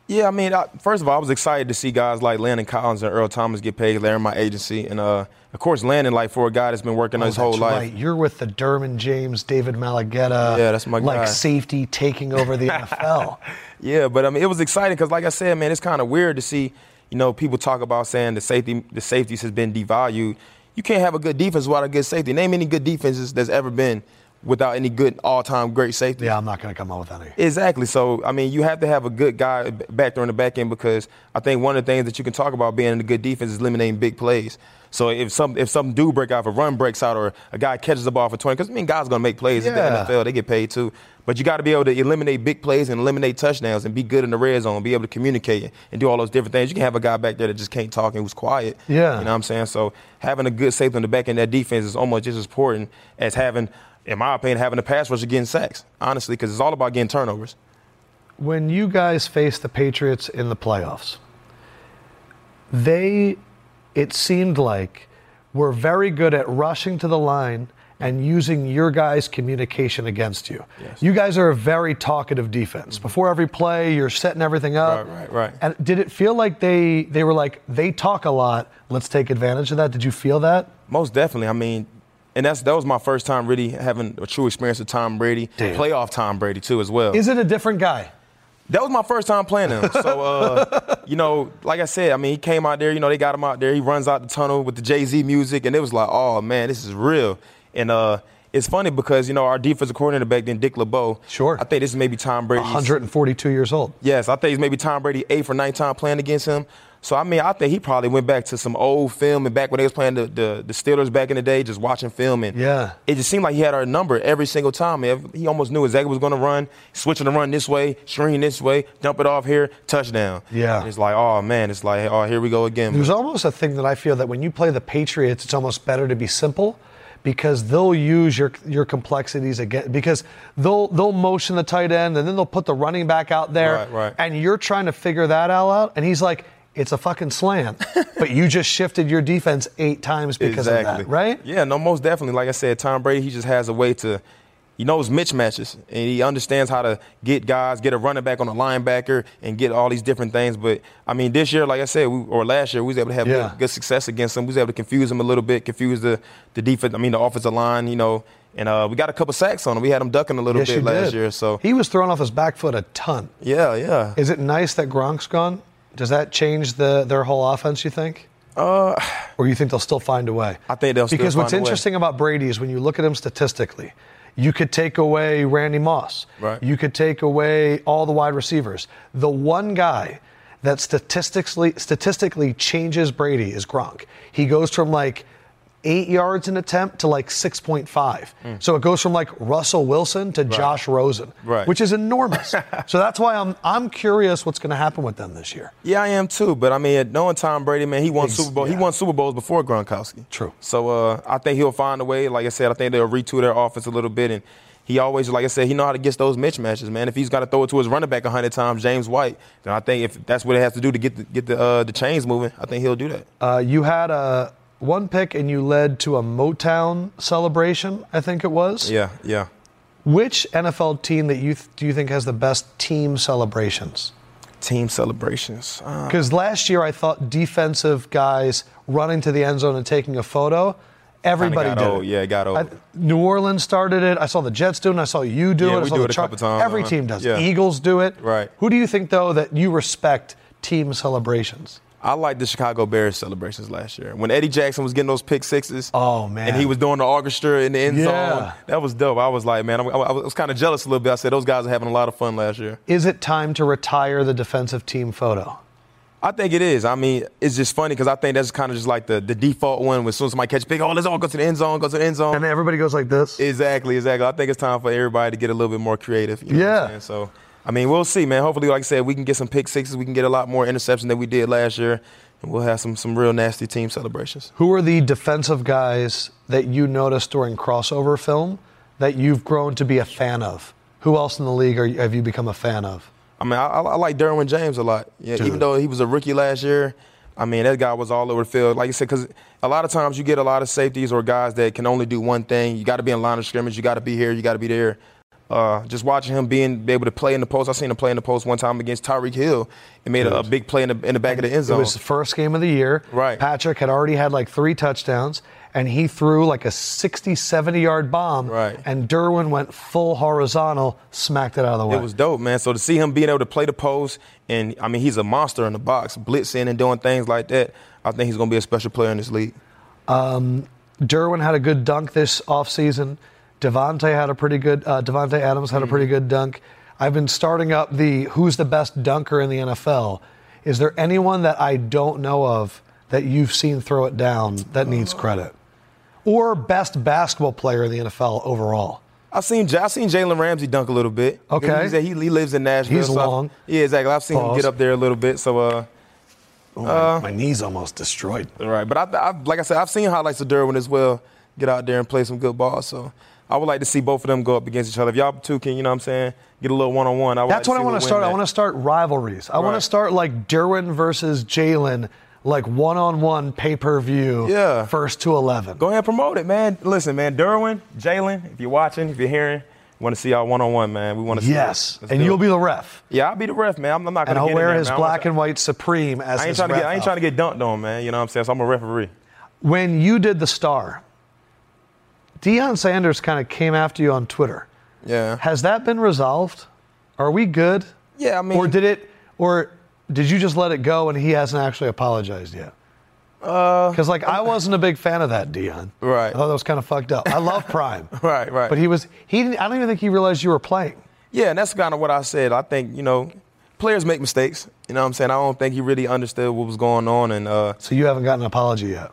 Yeah, I mean, I, first of all, I was excited to see guys like Landon Collins and Earl Thomas get paid. They're in my agency. And, uh, of course, Landon, like, for a guy that's been working oh, his whole life. Right. You're with the Derman James, David Malagueta. Yeah, that's my guy. Like safety taking over the N F L. Yeah, but, I mean, it was exciting because, like I said, man, it's kind of weird to see – you know, people talk about saying the safety, the safeties has been devalued. You can't have a good defense without a good safety. Name any good defenses that's ever been without any good all-time great safety. Yeah, I'm not going to come up with any. Exactly. So, I mean, you have to have a good guy back there in the back end because I think one of the things that you can talk about being in a good defense is eliminating big plays. So if some if some dude break out, if a run breaks out, or a guy catches the ball for twenty, because I mean, guys are going to make plays yeah. in the N F L. They get paid too. But you got to be able to eliminate big plays and eliminate touchdowns and be good in the red zone, be able to communicate and do all those different things. You can have a guy back there that just can't talk and who's quiet. Yeah. You know what I'm saying? So having a good safety on the back end of that defense is almost just as important as having, in my opinion, having a pass rusher getting sacks, honestly, because it's all about getting turnovers. When you guys face the Patriots in the playoffs, they, it seemed like, were very good at rushing to the line and using your guys' communication against you. Yes. You guys are a very talkative defense. Mm-hmm. Before every play, you're setting everything up. Right, right, right. And did it feel like they they were like, they talk a lot, let's take advantage of that? Did you feel that? Most definitely. I mean, and that's that was my first time really having a true experience with Tom Brady, Damn. playoff Tom Brady, too, as well. Is it a different guy? That was my first time playing him. So, uh, you know, like I said, I mean, he came out there. You know, they got him out there. He runs out the tunnel with the Jay-Z music, and it was like, oh, man, this is real. And uh, it's funny because, you know, our defensive coordinator back then, Dick LeBeau. Sure. I think this is maybe Tom Brady's. one hundred forty-two years old. Yes, I think it's maybe Tom Brady's eighth or ninth time playing against him. So, I mean, I think he probably went back to some old film and back when they was playing the, the, the Steelers back in the day, just watching film. And yeah. It just seemed like he had our number every single time. He almost knew exactly what was going to run, switching the run this way, screen this way, dump it off here, touchdown. Yeah. And it's like, oh, man, it's like, oh, here we go again. There's almost a thing that I feel that when you play the Patriots, it's almost better to be simple. Because they'll use your your complexities again. Because they'll they'll motion the tight end and then they'll put the running back out there. Right, right. And you're trying to figure that out. And he's like, it's a fucking slant. But you just shifted your defense eight times because exactly. of that, right? Yeah, no, most definitely. Like I said, Tom Brady, he just has a way to, he knows mismatches. And he understands how to get guys, get a running back on a linebacker and get all these different things. But, I mean, this year, like I said, we, or last year, we was able to have yeah. good, good success against them. We was able to confuse them a little bit, confuse the, the defense, I mean, the offensive line, you know. And uh, we got a couple sacks on him. We had him ducking a little yes, bit last did. year. So he was throwing off his back foot a ton. Yeah, yeah. Is it nice that Gronk's gone? Does that change the their whole offense, you think? Uh, or you think they'll still find a way? I think they'll still because find a way. Because what's interesting about Brady is when you look at him statistically, you could take away Randy Moss. Right. You could take away all the wide receivers. The one guy that statistically statistically changes Brady is Gronk. He goes from like eight yards an attempt to like six point five. Mm. So it goes from like Russell Wilson to right. Josh Rosen, right. which is enormous. So that's why I'm I'm curious what's going to happen with them this year. Yeah, I am too. But I mean, knowing Tom Brady, man, he won He's, Super Bowl. Yeah. He won Super Bowls before Gronkowski. True. So uh, I think he'll find a way. Like I said, I think they'll retool their offense a little bit. And he always, like I said, he know how to get those mismatches, man. If he's got to throw it to his running back one hundred times, James White, then I think if that's what it has to do to get the, get the uh, the chains moving, I think he'll do that. Uh, you had a one pick and you led to a Motown celebration, I think it was. Yeah, yeah. Which N F L team that you th- do you think has the best team celebrations? Team celebrations. Because uh, last year I thought defensive guys running to the end zone and taking a photo. Everybody got did old. It. Yeah, it got old. I, New Orleans started it. I saw the Jets doing it. I saw you do yeah, it. I we saw do the it a Chuck. couple times. Every uh-huh. team does yeah. it. Eagles do it. Right. Who do you think, though, that you respect team celebrations? I liked the Chicago Bears celebrations last year. When Eddie Jackson was getting those pick sixes. Oh, man. And he was doing the orchestra in the end yeah. zone. That was dope. I was like, man, I, I was kind of jealous a little bit. I said, those guys are having a lot of fun last year. Is it time to retire the defensive team photo? I think it is. I mean, it's just funny because I think that's kind of just like the, the default one when as soon as somebody catches a pick, oh, let's all go to the end zone, go to the end zone. And then everybody goes like this. Exactly, exactly. I think it's time for everybody to get a little bit more creative. You know yeah. what I'm saying? So, I mean, we'll see, man. Hopefully, like I said, we can get some pick sixes. We can get a lot more interceptions than we did last year. And we'll have some some real nasty team celebrations. Who are the defensive guys that you noticed during crossover film that you've grown to be a fan of? Who else in the league are, have you become a fan of? I mean, I, I like Derwin James a lot. Yeah, Dude. Even though he was a rookie last year, I mean, that guy was all over the field. Like you said, because a lot of times you get a lot of safeties or guys that can only do one thing. You got to be in line of scrimmage. You got to be here. You got to be there. Uh, just watching him being be able to play in the post. I seen him play in the post one time against Tyreek Hill and made a, a big play in the, in the back of the end zone. It was the first game of the year. Right. Patrick had already had like three touchdowns, and he threw like a sixty, seventy-yard bomb. Right. And Derwin went full horizontal, smacked it out of the way. It was dope, man. So to see him being able to play the post, and, I mean, he's a monster in the box, blitzing and doing things like that, I think he's going to be a special player in this league. Um, Derwin had a good dunk this offseason. Devontae had a pretty good uh, – Devontae Adams had a pretty good dunk. I've been starting up the who's the best dunker in the N F L. Is there anyone that I don't know of that you've seen throw it down that needs credit? Or best basketball player in the N F L overall? I've seen I've seen Jalen Ramsey dunk a little bit. Okay. He, he lives in Nashville. He's so long. I, yeah, exactly. I've seen Pause. him get up there a little bit. So, uh, oh, my, uh, my knee's almost destroyed. Right. But, I, I, like I said, I've seen highlights of Derwin as well get out there and play some good ball. So, I would like to see both of them go up against each other. If y'all two can, you know what I'm saying, get a little one-on-one. I would That's like what I want to start. I want to start rivalries. I right. want to start like Derwin versus Jalen, like one-on-one pay-per-view yeah. first to eleven. Go ahead and promote it, man. Listen, man, Derwin, Jalen, if you're watching, if you're hearing, we want to see y'all one-on-one, man. We want to see Yes, and you'll it. be the ref. Yeah, I'll be the ref, man. I'm, I'm not going to get And I'll wear his man. black and white Supreme as I ain't his trying to get, I ain't trying to get dunked on, man. You know what I'm saying? So I'm a referee. When you did the star, Deion Sanders kind of came after you on Twitter. Yeah. Has that been resolved? Are we good? Yeah, I mean. Or did it, or did you just let it go and he hasn't actually apologized yet? Because, uh, like, I wasn't a big fan of that, Dion. Right. I thought that was kind of fucked up. I love Prime. right, right. But he was – he. Didn't, I don't even think he realized you were playing. Yeah, and that's kind of what I said. I think, you know, players make mistakes. You know what I'm saying? I don't think he really understood what was going on. And uh, so you haven't gotten an apology yet?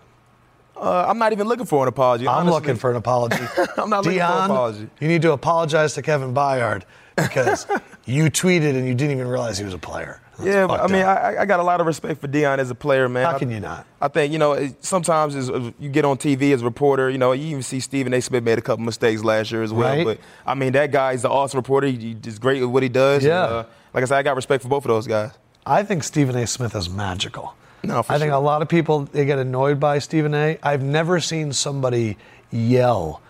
Uh, I'm not even looking for an apology. I'm honestly. looking for an apology. I'm not Dion, looking for an apology. You need to apologize to Kevin Byard because you tweeted and you didn't even realize he was a player. That's yeah, but, I mean, I, I got a lot of respect for Dion as a player, man. How can you not? I, I think, you know, it, sometimes it's, you get on T V as a reporter, you know, you even see Stephen A. Smith made a couple mistakes last year as well. Right? But, I mean, that guy is an awesome reporter. He, he's great at what he does. Yeah. And, uh, like I said, I got respect for both of those guys. I think Stephen A. Smith is magical. No, for I sure. think a lot of people, they get annoyed by Stephen A. I've never seen somebody yell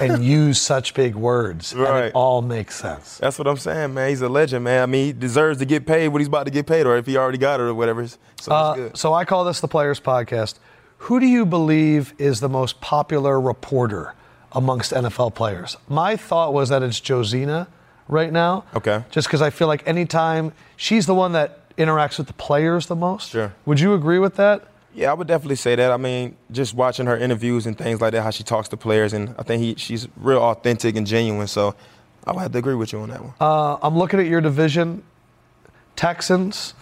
and use such big words, right. and it all makes sense. That's what I'm saying, man. He's a legend, man. I mean, he deserves to get paid what he's about to get paid, or if he already got it or whatever. So, uh, good. So I call this the Players Podcast. Who do you believe is the most popular reporter amongst N F L players? My thought was that it's Josina right now. Okay. Just because I feel like any time she's the one that interacts with the players the most. Sure. Would you agree with that? Yeah, I would definitely say that. I mean, just watching her interviews and things like that, how she talks to players, and I think he, she's real authentic and genuine, so I would have to agree with you on that one. Uh, I'm looking at your division. Texans,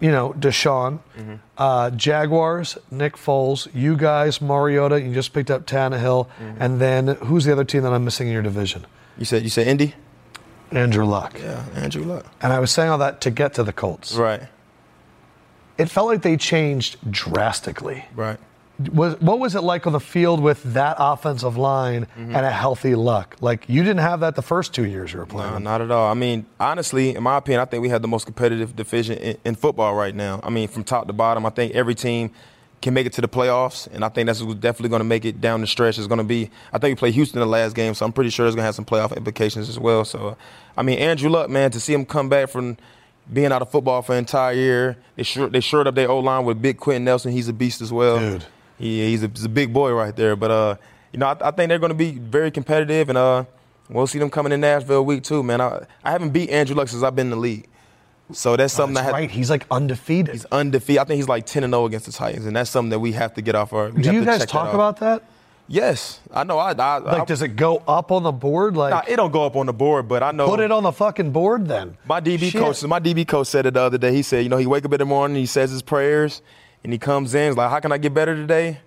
you know, Deshaun. Mm-hmm. Uh, Jaguars, Nick Foles. You guys, Mariota. You just picked up Tannehill. Mm-hmm. And then who's the other team that I'm missing in your division? You said you said Indy? Andrew Luck. Yeah, Andrew Luck. And I was saying all that to get to the Colts. Right. It felt like they changed drastically. Right. Was, what was it like on the field with that offensive line mm-hmm. and a healthy Luck? Like, you didn't have that the first two years you were playing. No, not at all. I mean, honestly, in my opinion, I think we had the most competitive division in, in football right now. I mean, from top to bottom, I think every team can make it to the playoffs, and I think that's definitely going to make it down the stretch. It's going to be – I think we played Houston in the last game, so I'm pretty sure it's going to have some playoff implications as well. So, I mean, Andrew Luck, man, to see him come back from being out of football for an entire year, they shored, they shored up their O-line with big Quentin Nelson. He's a beast as well. Dude. Yeah, he's a, he's a big boy right there. But, uh, you know, I, I think they're going to be very competitive, and uh, we'll see them coming to Nashville week two, man. I, I haven't beat Andrew Luck since I've been in the league. So that's something oh, that's that right. Had, he's like undefeated. He's undefeated. I think he's like ten and oh against the Titans, and that's something that we have to get off our. We Do you guys talk that about that? Yes, I know. I, I like. I, does it go up on the board? Like, nah, it don't go up on the board, but I know. Put it on the fucking board then. My D B Shit. coach, my D B coach said it the other day. He said, you know, he wake up in the morning, he says his prayers, and he comes in he's like, how can I get better today,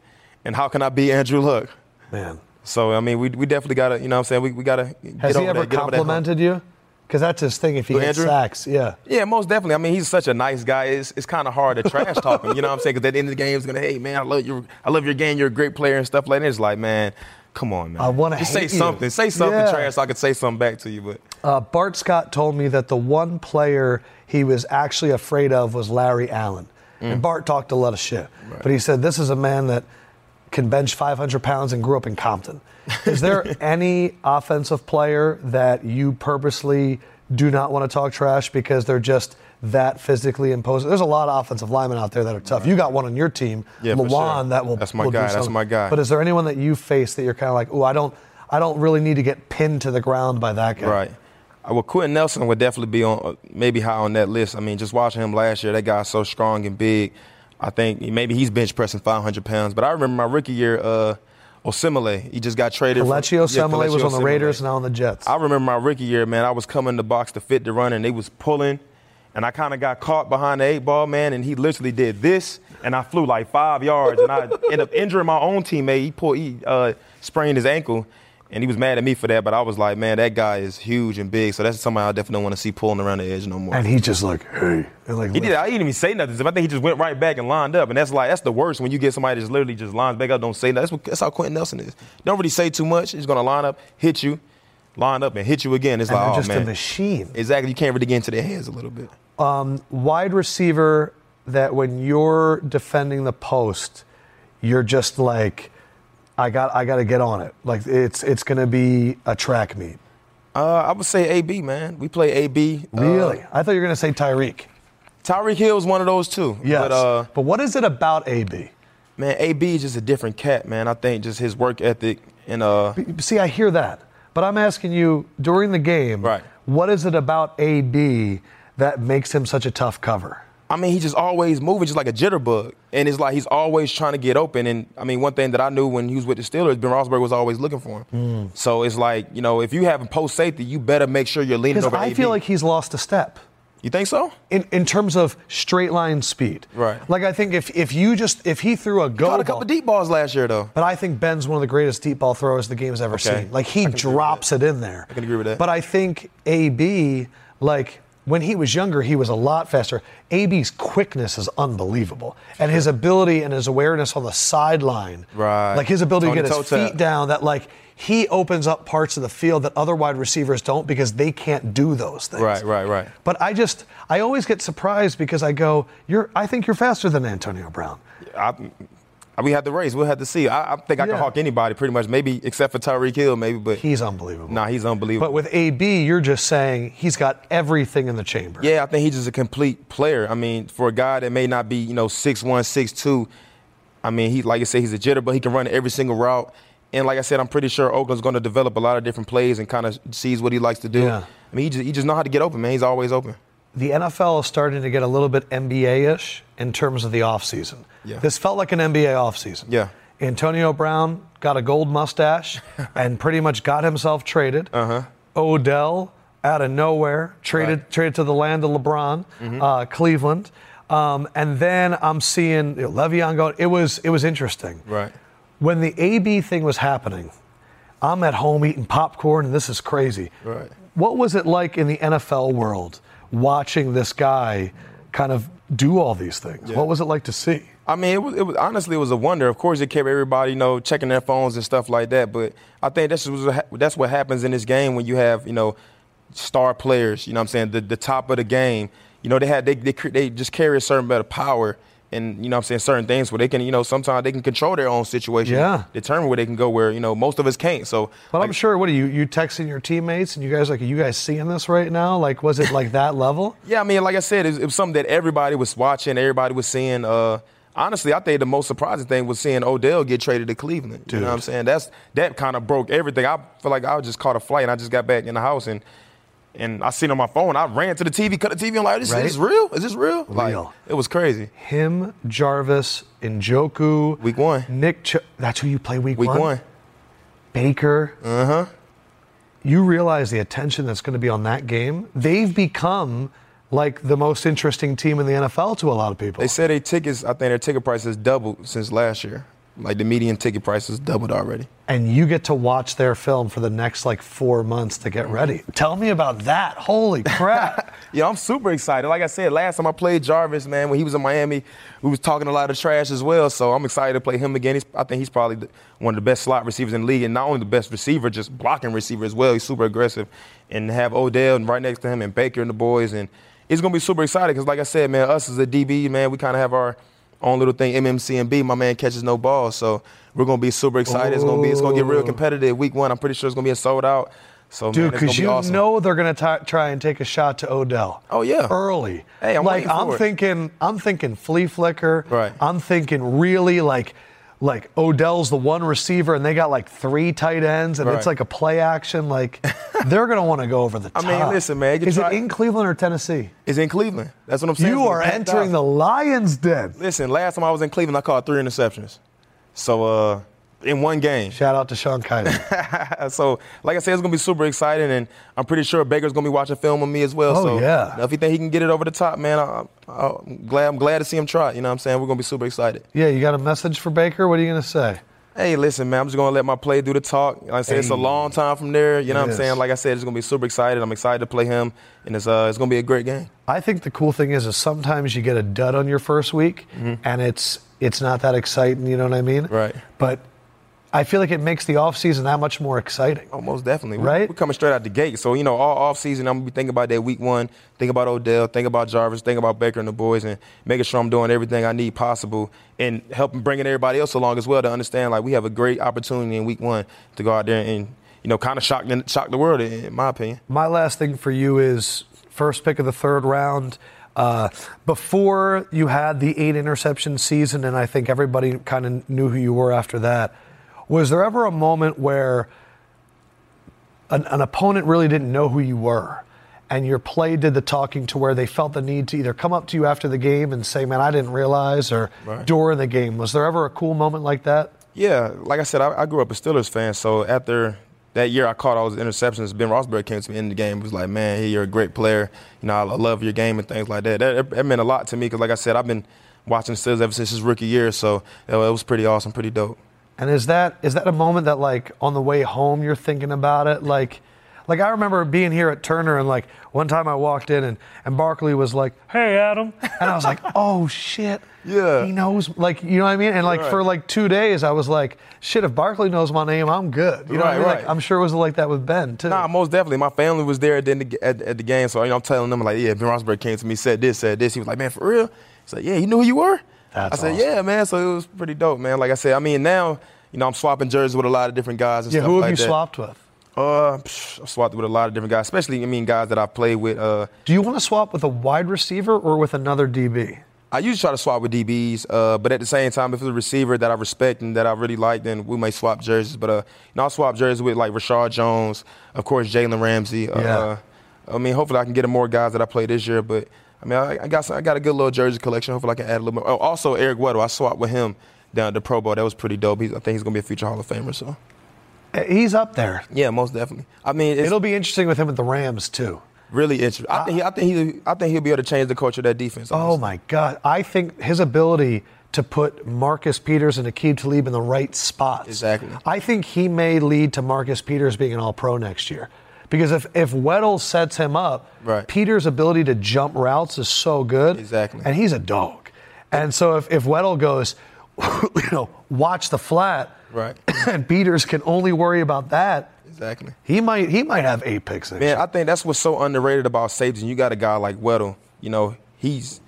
and how can I beat Andrew Luck? Man. So I mean, we we definitely gotta, you know, what I'm saying we we gotta. Get Has he ever that, complimented you? Because that's his thing if he gets sacks, yeah. Yeah, most definitely. I mean, he's such a nice guy. It's, it's kind of hard to trash talk him, you know what I'm saying? Because at the end of the game, he's going to, hey, man, I love your, I love your game. You're a great player and stuff like that. It's like, man, come on, man. I want to hate say you. something. Say something, yeah. trash, so I could say something back to you. But uh, Bart Scott told me that the one player he was actually afraid of was Larry Allen. Mm. And Bart talked a lot of shit. Right. But he said, this is a man that can bench five hundred pounds and grew up in Compton. Is there any offensive player that you purposely do not want to talk trash because they're just that physically imposing? There's a lot of offensive linemen out there that are tough. Right. You got one on your team, yeah, Lawan, sure. that will That's my will guy. That's my guy. But is there anyone that you face that you're kind of like, oh, I don't, I don't really need to get pinned to the ground by that guy? Right. Well, Quentin Nelson would definitely be on, maybe high on that list. I mean, just watching him last year, that guy's so strong and big. I think maybe he's bench pressing five hundred pounds. But I remember my rookie year, uh, Osemele, he just got traded. Kelechi Osemele yeah, was on the Raiders, now on the Jets. I remember my rookie year, man, I was coming the box to fit the run, and they was pulling. And I kind of got caught behind the eight ball, man, and he literally did this. And I flew like five yards, and I ended up injuring my own teammate. He, pulled, he uh, sprained his ankle, and he was mad at me for that. But I was like, man, that guy is huge and big. So that's somebody I definitely don't want to see pulling around the edge no more. And he just like, hey. And like, he, did, I, he didn't even say nothing. I think he just went right back and lined up. And that's like that's the worst when you get somebody that's literally just lines back up, don't say nothing. That's, what, that's how Quentin Nelson is. Don't really say too much. He's going to line up, hit you, line up, and hit you again. It's and like, oh, just man. just a machine. Exactly. You can't really get into their hands a little bit. Um, wide receiver that when you're defending the post, you're just like – I got I got to get on it. Like, it's it's going to be a track meet. Uh, I would say A B, man. We play A B. Really? Uh, I thought you were going to say Tyreek. Tyreek Hill is one of those, too. Yes. But, uh, but what is it about A B? Man, A B is just a different cat, man. I think just his work ethic. and uh. See, I hear that. But I'm asking you, during the game, right. what is it about A B that makes him such a tough cover? I mean, he's just always moving, just like a jitterbug. And it's like he's always trying to get open. And, I mean, one thing that I knew when he was with the Steelers, Ben Roethlisberger was always looking for him. Mm. So it's like, you know, if you have a post safety, you better make sure you're leaning over Because I A D. Feel like he's lost a step. You think so? In in terms of straight line speed. Right. Like, I think if, if you just, if he threw a go ball. He caught a couple deep balls last year, though. But I think Ben's one of the greatest deep ball throwers the game's ever okay. seen. Like, he drops it in there. I can agree with that. But I think A B, like, when he was younger, he was a lot faster. A B's quickness is unbelievable. And his ability and his awareness on the sideline. Right. Like, his ability Tony to get his feet tap. down, that, like, he opens up parts of the field that other wide receivers don't because they can't do those things. Right, right, right. But I just, I always get surprised because I go, you're, I think you're faster than Antonio Brown. I, we had the race. We'll have to see. I, I think I yeah. can hawk anybody pretty much, maybe except for Tyreek Hill, maybe. But he's unbelievable. Nah, he's unbelievable. But with A B, you're just saying he's got everything in the chamber. Yeah, I think he's just a complete player. I mean, for a guy that may not be, you know, six one, six two, I mean, he, like I said, he's a jitterbug. He can run every single route. And like I said, I'm pretty sure Oakland's going to develop a lot of different plays and kind of sees what he likes to do. Yeah. I mean, he just, he just knows how to get open, man. He's always open. The N F L is starting to get a little bit N B A-ish in terms of the offseason. Yeah. This felt like an N B A offseason. Yeah. Antonio Brown got a gold mustache and pretty much got himself traded. Uh-huh. Odell, out of nowhere, traded right. traded to the land of LeBron, mm-hmm. uh, Cleveland. Um, and then I'm seeing you know, Le'Veon going. It was, it was interesting. Right. When the A B thing was happening, I'm at home eating popcorn, and this is crazy. Right. What was it like in the N F L world watching this guy kind of do all these things? Yeah. What was it like to see? I mean, it was, it was honestly, it was a wonder. Of course, it kept everybody, you know, checking their phones and stuff like that. But I think that's what, that's what happens in this game when you have, you know, star players. You know what I'm saying? The, the top of the game. You know, they had they they, they just carry a certain bit of power. And, you know what I'm saying, certain things where they can, you know, sometimes they can control their own situation. Yeah. Determine where they can go where, you know, most of us can't. So, But like, I'm sure, what are you, you texting your teammates and you guys, like, are you guys seeing this right now? Like, was it like that level? Yeah, I mean, like I said, it, it was something that everybody was watching, everybody was seeing. Uh, honestly, I think the most surprising thing was seeing Odell get traded to Cleveland. Dude. You know what I'm saying? That's That kind of broke everything. I feel like I just caught a flight and I just got back in the house and, And I seen it on my phone. I ran to the T V, cut the T V. I'm like, this, right? is this real? Is this real? Like, real. It was crazy. Him, Jarvis, Njoku. Week one. Nick Ch- That's who you play week, week one? Week one. Baker. Uh-huh. You realize the attention that's going to be on that game? They've become, like, the most interesting team in the N F L to a lot of people. They said their tickets, I think their ticket price has doubled since last year. Like, the median ticket price has doubled already. And you get to watch their film for the next, like, four months to get ready. Tell me about that. Holy crap. Yeah, I'm super excited. Like I said, last time I played Jarvis, man, when he was in Miami, we was talking a lot of trash as well. So I'm excited to play him again. He's, I think he's probably the, one of the best slot receivers in the league. And not only the best receiver, just blocking receiver as well. He's super aggressive. And have Odell right next to him and Baker and the boys. And it's going to be super exciting because, like I said, man, us as a D B, man, we kind of have our – own little thing, M M C and B, my man catches no balls. So we're going to be super excited. Ooh. It's going to be, it's going to get real competitive week one. I'm pretty sure it's going to be a sold out. So, dude, because you awesome. know they're going to try and take a shot to Odell. Oh, yeah. Early. Hey, I'm like, I'm it. thinking, I'm thinking flea flicker. Right. I'm thinking really like, like Odell's the one receiver and they got like three tight ends and right. it's like a play action. Like they're going to want to go over the top. I mean, listen, man. Is try- it in Cleveland or Tennessee? It's in Cleveland. That's what I'm saying. You are entering the Lions' den. Listen, last time I was in Cleveland, I caught three interceptions. So, uh, in one game. Shout out to Sean Kaiser. So, like I said, it's going to be super exciting, and I'm pretty sure Baker's going to be watching film on me as well. Oh, so, yeah. If you think he can get it over the top, man, I, I, I'm glad I'm glad to see him try. You know what I'm saying? We're going to be super excited. Yeah, you got a message for Baker? What are you going to say? Hey, listen, man, I'm just going to let my play do the talk. Like I said, hey. It's a long time from there. You know it what I'm is. saying? Like I said, it's going to be super excited. I'm excited to play him, and it's uh, it's going to be a great game. I think the cool thing is is sometimes you get a dud on your first week, mm-hmm. and it's it's not that exciting, you know what I mean? Right. But I feel like it makes the offseason that much more exciting. Oh, most definitely. Right? We're coming straight out the gate. So, you know, all offseason, I'm going to be thinking about that week one, think about Odell, think about Jarvis, think about Baker and the boys, and making sure I'm doing everything I need possible and helping bringing everybody else along as well to understand, like, we have a great opportunity in week one to go out there and, you know, kind of shock, shock the world, in my opinion. My last thing for you is first pick of the third round. Uh, before you had the eight interception season, and I think everybody kind of knew who you were after that, was there ever a moment where an, an opponent really didn't know who you were and your play did the talking to where they felt the need to either come up to you after the game and say, man, I didn't realize, or right. during the game. Was there ever a cool moment like that? Yeah. Like I said, I, I grew up a Steelers fan, so after that year I caught all those interceptions, Ben Roethlisberger came to me in the game. He was like, man, hey, you're a great player. You know, I love your game and things like that. That, that meant a lot to me because, like I said, I've been watching Steelers ever since his rookie year, so it was pretty awesome, pretty dope. And is that is that a moment that, like, on the way home you're thinking about it? Like, like I remember being here at Turner, and, like, one time I walked in, and, and Barkley was like, hey, Adam. And I was like, oh, shit. Yeah. He knows, like, you know what I mean? And, like, right. for, like, two days I was like, shit, if Barkley knows my name, I'm good. You know right, what I mean? Right. Like, I'm sure it was like that with Ben, too. Nah, most definitely. My family was there at the, at, at the game, so, you know, I'm telling them, like, yeah, Ben Roethlisberger came to me, said this, said this. He was like, man, for real? He's like, yeah, he knew who you were? That's I said, awesome. Yeah, man. So it was pretty dope, man. Like I said, I mean, now, you know, I'm swapping jerseys with a lot of different guys and yeah, stuff like that. Yeah, who have you swapped with? Uh, psh, I swapped with a lot of different guys, especially, I mean, guys that I played with. Uh, Do you want to swap with a wide receiver or with another D B? I usually try to swap with D Bs, uh, but at the same time, if it's a receiver that I respect and that I really like, then we may swap jerseys. But uh, you know, I'll swap jerseys with, like, Rashad Jones, of course, Jalen Ramsey. Uh, yeah. uh, I mean, hopefully I can get more guys that I play this year, but – I mean, I, I got some, I got a good little jersey collection. Hopefully I can add a little more. Oh, also, Eric Weddle, I swapped with him down at the Pro Bowl. That was pretty dope. He's, I think he's going to be a future Hall of Famer. So he's up there. Yeah, most definitely. I mean, it's, it'll be interesting with him with the Rams, too. Really interesting. I, I, think, he, I, think, he, I think he'll be able to change the culture of that defense. Honestly. Oh, my God. I think his ability to put Marcus Peters and Aqib Talib in the right spots. Exactly. I think he may lead to Marcus Peters being an All-Pro next year. Because if, if Weddle sets him up, right. Peter's ability to jump routes is so good. Exactly. And he's a dog. And so if, if Weddle goes, you know, watch the flat, right. and Peters can only worry about that. Exactly. He might he might have eight picks. Man, year. I think that's what's so underrated about safeties. You got a guy like Weddle, you know, he's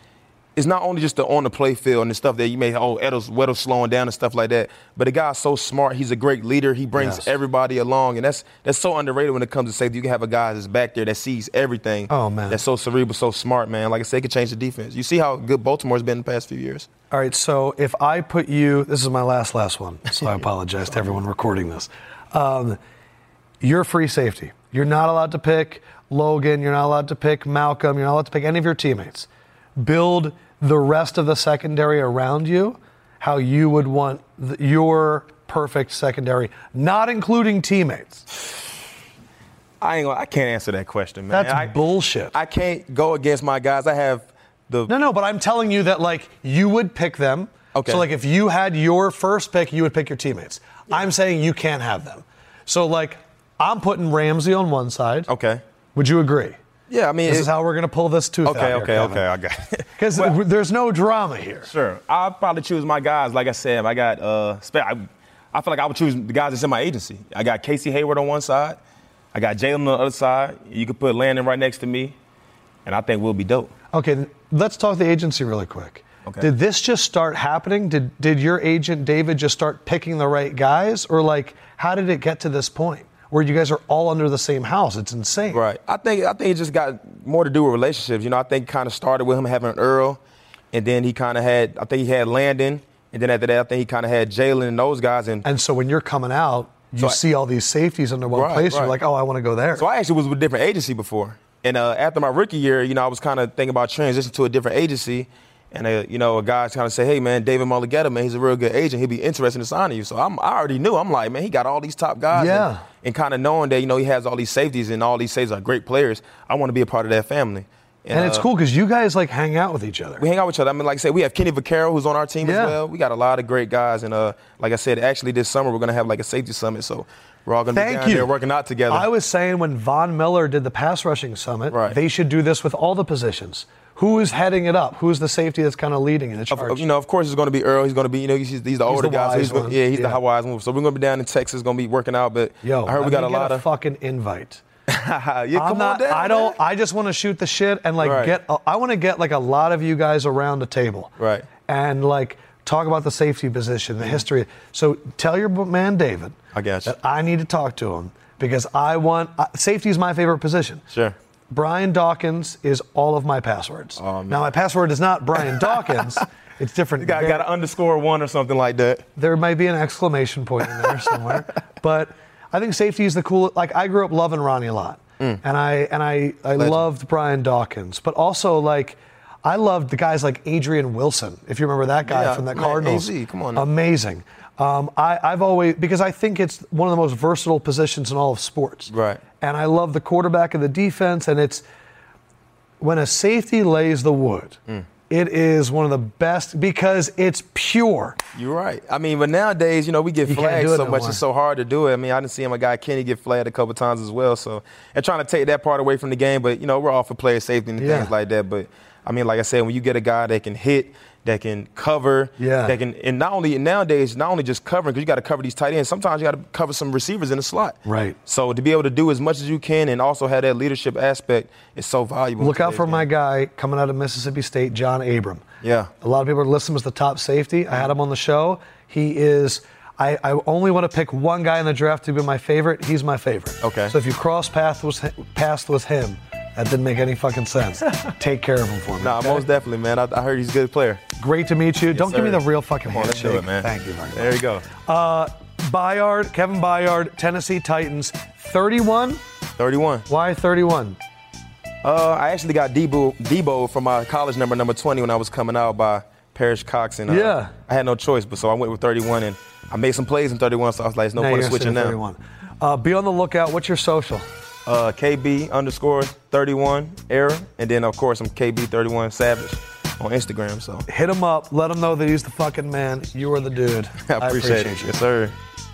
it's not only just the on-the-play field and the stuff that you may, oh, Weddle's, Weddle's slowing down and stuff like that, but the guy's so smart. He's a great leader. He brings yes. everybody along, and that's that's so underrated when it comes to safety. You can have a guy that's back there that sees everything. Oh, man. That's so cerebral, so smart, man. Like I said, it can change the defense. You see how good Baltimore's been in the past few years. All right, so if I put you – this is my last, last one, so I apologize to everyone recording this. Um, you're free safety. You're not allowed to pick Logan. You're not allowed to pick Malcolm. You're not allowed to pick any of your teammates. Build – the rest of the secondary around you, how you would want the, your perfect secondary, not including teammates? I ain't gonna, I can't answer that question, man. That's I, bullshit. I can't go against my guys. I have the... No, no, but I'm telling you that, like, you would pick them. Okay. So, like, if you had your first pick, you would pick your teammates. Yeah. I'm saying you can't have them. So, like, I'm putting Ramsey on one side. Okay. Would you agree? Yeah, I mean, this it, is how we're gonna pull this tooth okay, out. Okay, here, okay, okay, I got it. Because well, there's no drama here. Sure, I'll probably choose my guys. Like I said, I got. Uh, I, I feel like I would choose the guys that's in my agency. I got Casey Hayward on one side. I got Jalen on the other side. You could put Landon right next to me, and I think we'll be dope. Okay, let's talk the agency really quick. Okay. Did this just start happening? Did Did your agent David just start picking the right guys, or like how did it get to this point? Where you guys are all under the same house. It's insane. Right. I think I think it just got more to do with relationships. You know, I think kind of started with him having Earl, and then he kind of had, I think he had Landon, and then after that, I think he kind of had Jalen and those guys. And, and so when you're coming out, you so see I, all these safeties under one right, place. Right. You're like, oh, I want to go there. So I actually was with a different agency before. And uh, after my rookie year, you know, I was kind of thinking about transitioning to a different agency. And, uh, you know, a guy's kind of say, hey, man, David Mulligetta, man, he's a real good agent. He'll be interested in signing you. So I'm, I already knew. I'm like, man, he got all these top guys. Yeah. And, and kind of knowing that, you know, he has all these safeties and all these safeties are great players. I want to be a part of that family. And, and it's uh, cool because you guys, like, hang out with each other. We hang out with each other. I mean, like I said, we have Kenny Vaccaro, who's on our team yeah. as well. We got a lot of great guys. And, uh, like I said, actually this summer we're going to have, like, a safety summit. So we're all going to be down you. there working out together. I was saying when Von Miller did the pass rushing summit, right. they should do this with all the positions. Who is heading it up? Who is the safety that's kind of leading in the charge? Of, you know, of course, it's going to be Earl. He's going to be, you know, he's, he's the he's older the guy. So he's gonna, yeah, he's yeah. the wise one. So we're going to be down in Texas, going to be working out. But yo, I heard I we got a lot a of fucking invite. yeah, I'm come not, on down, I don't. Man. I just want to shoot the shit and like right. get. A, I want to get like a lot of you guys around a table. Right. And like talk about the safety position, the history. So tell your man David. I guess that I need to talk to him because I want uh, safety is my favorite position. Sure. Brian Dawkins is all of my passwords. Oh, now, my password is not Brian Dawkins. It's different. You got, got an underscore one or something like that. There might be an exclamation point in there somewhere. But I think safety is the coolest. Like, I grew up loving Ronnie a lot. Mm. And I and I, I loved Brian Dawkins. But also, like, I loved the guys like Adrian Wilson, if you remember that guy yeah, from the Cardinals. Man, A Z, come on now. Amazing. Um, I, I've always, because I think it's one of the most versatile positions in all of sports. Right. And I love the quarterback and the defense, and it's when a safety lays the wood, mm. it is one of the best because it's pure. You're right. I mean, but nowadays, you know, we get flagged so no much. More. It's so hard to do it. I mean, I didn't see him, a guy, Kenny, get flagged a couple times as well. So, and trying to take that part away from the game, but, you know, we're all for player safety and yeah. things like that. But, I mean, like I said, when you get a guy that can hit, that can cover, yeah. that can, and not only nowadays, not only just covering, because you got to cover these tight ends, sometimes you got to cover some receivers in the slot. Right. So to be able to do as much as you can and also have that leadership aspect is so valuable. Look out for game. my guy coming out of Mississippi State, John Abram. Yeah. A lot of people are listing him as the top safety. I had him on the show. He is, I, I only want to pick one guy in the draft to be my favorite. He's my favorite. Okay. So if you cross paths with, paths with him, that didn't make any fucking sense. Take care of him for me. Nah, okay? Most definitely, man. I, I heard he's a good player. Great to meet you. Yes, Don't sir. give me the real fucking Come on, handshake. Let's do it, man. Thank you very much. There you go. Uh, Byard, Kevin Byard, Tennessee Titans, thirty-one? thirty-one. Why thirty-one? Uh, I actually got Debo, Debo from my college number, number twenty, when I was coming out by Parrish Cox. And, uh, yeah. I had no choice, but so I went with thirty-one, and I made some plays in thirty-one, so I was like, there's no now point of switching now. Uh, be on the lookout. What's your social? Uh, K B underscore thirty-one era, and then of course I'm K B thirty-one Savage on Instagram. So hit him up, let him know that he's the fucking man. You are the dude. I appreciate, I appreciate it. You. Yes, sir.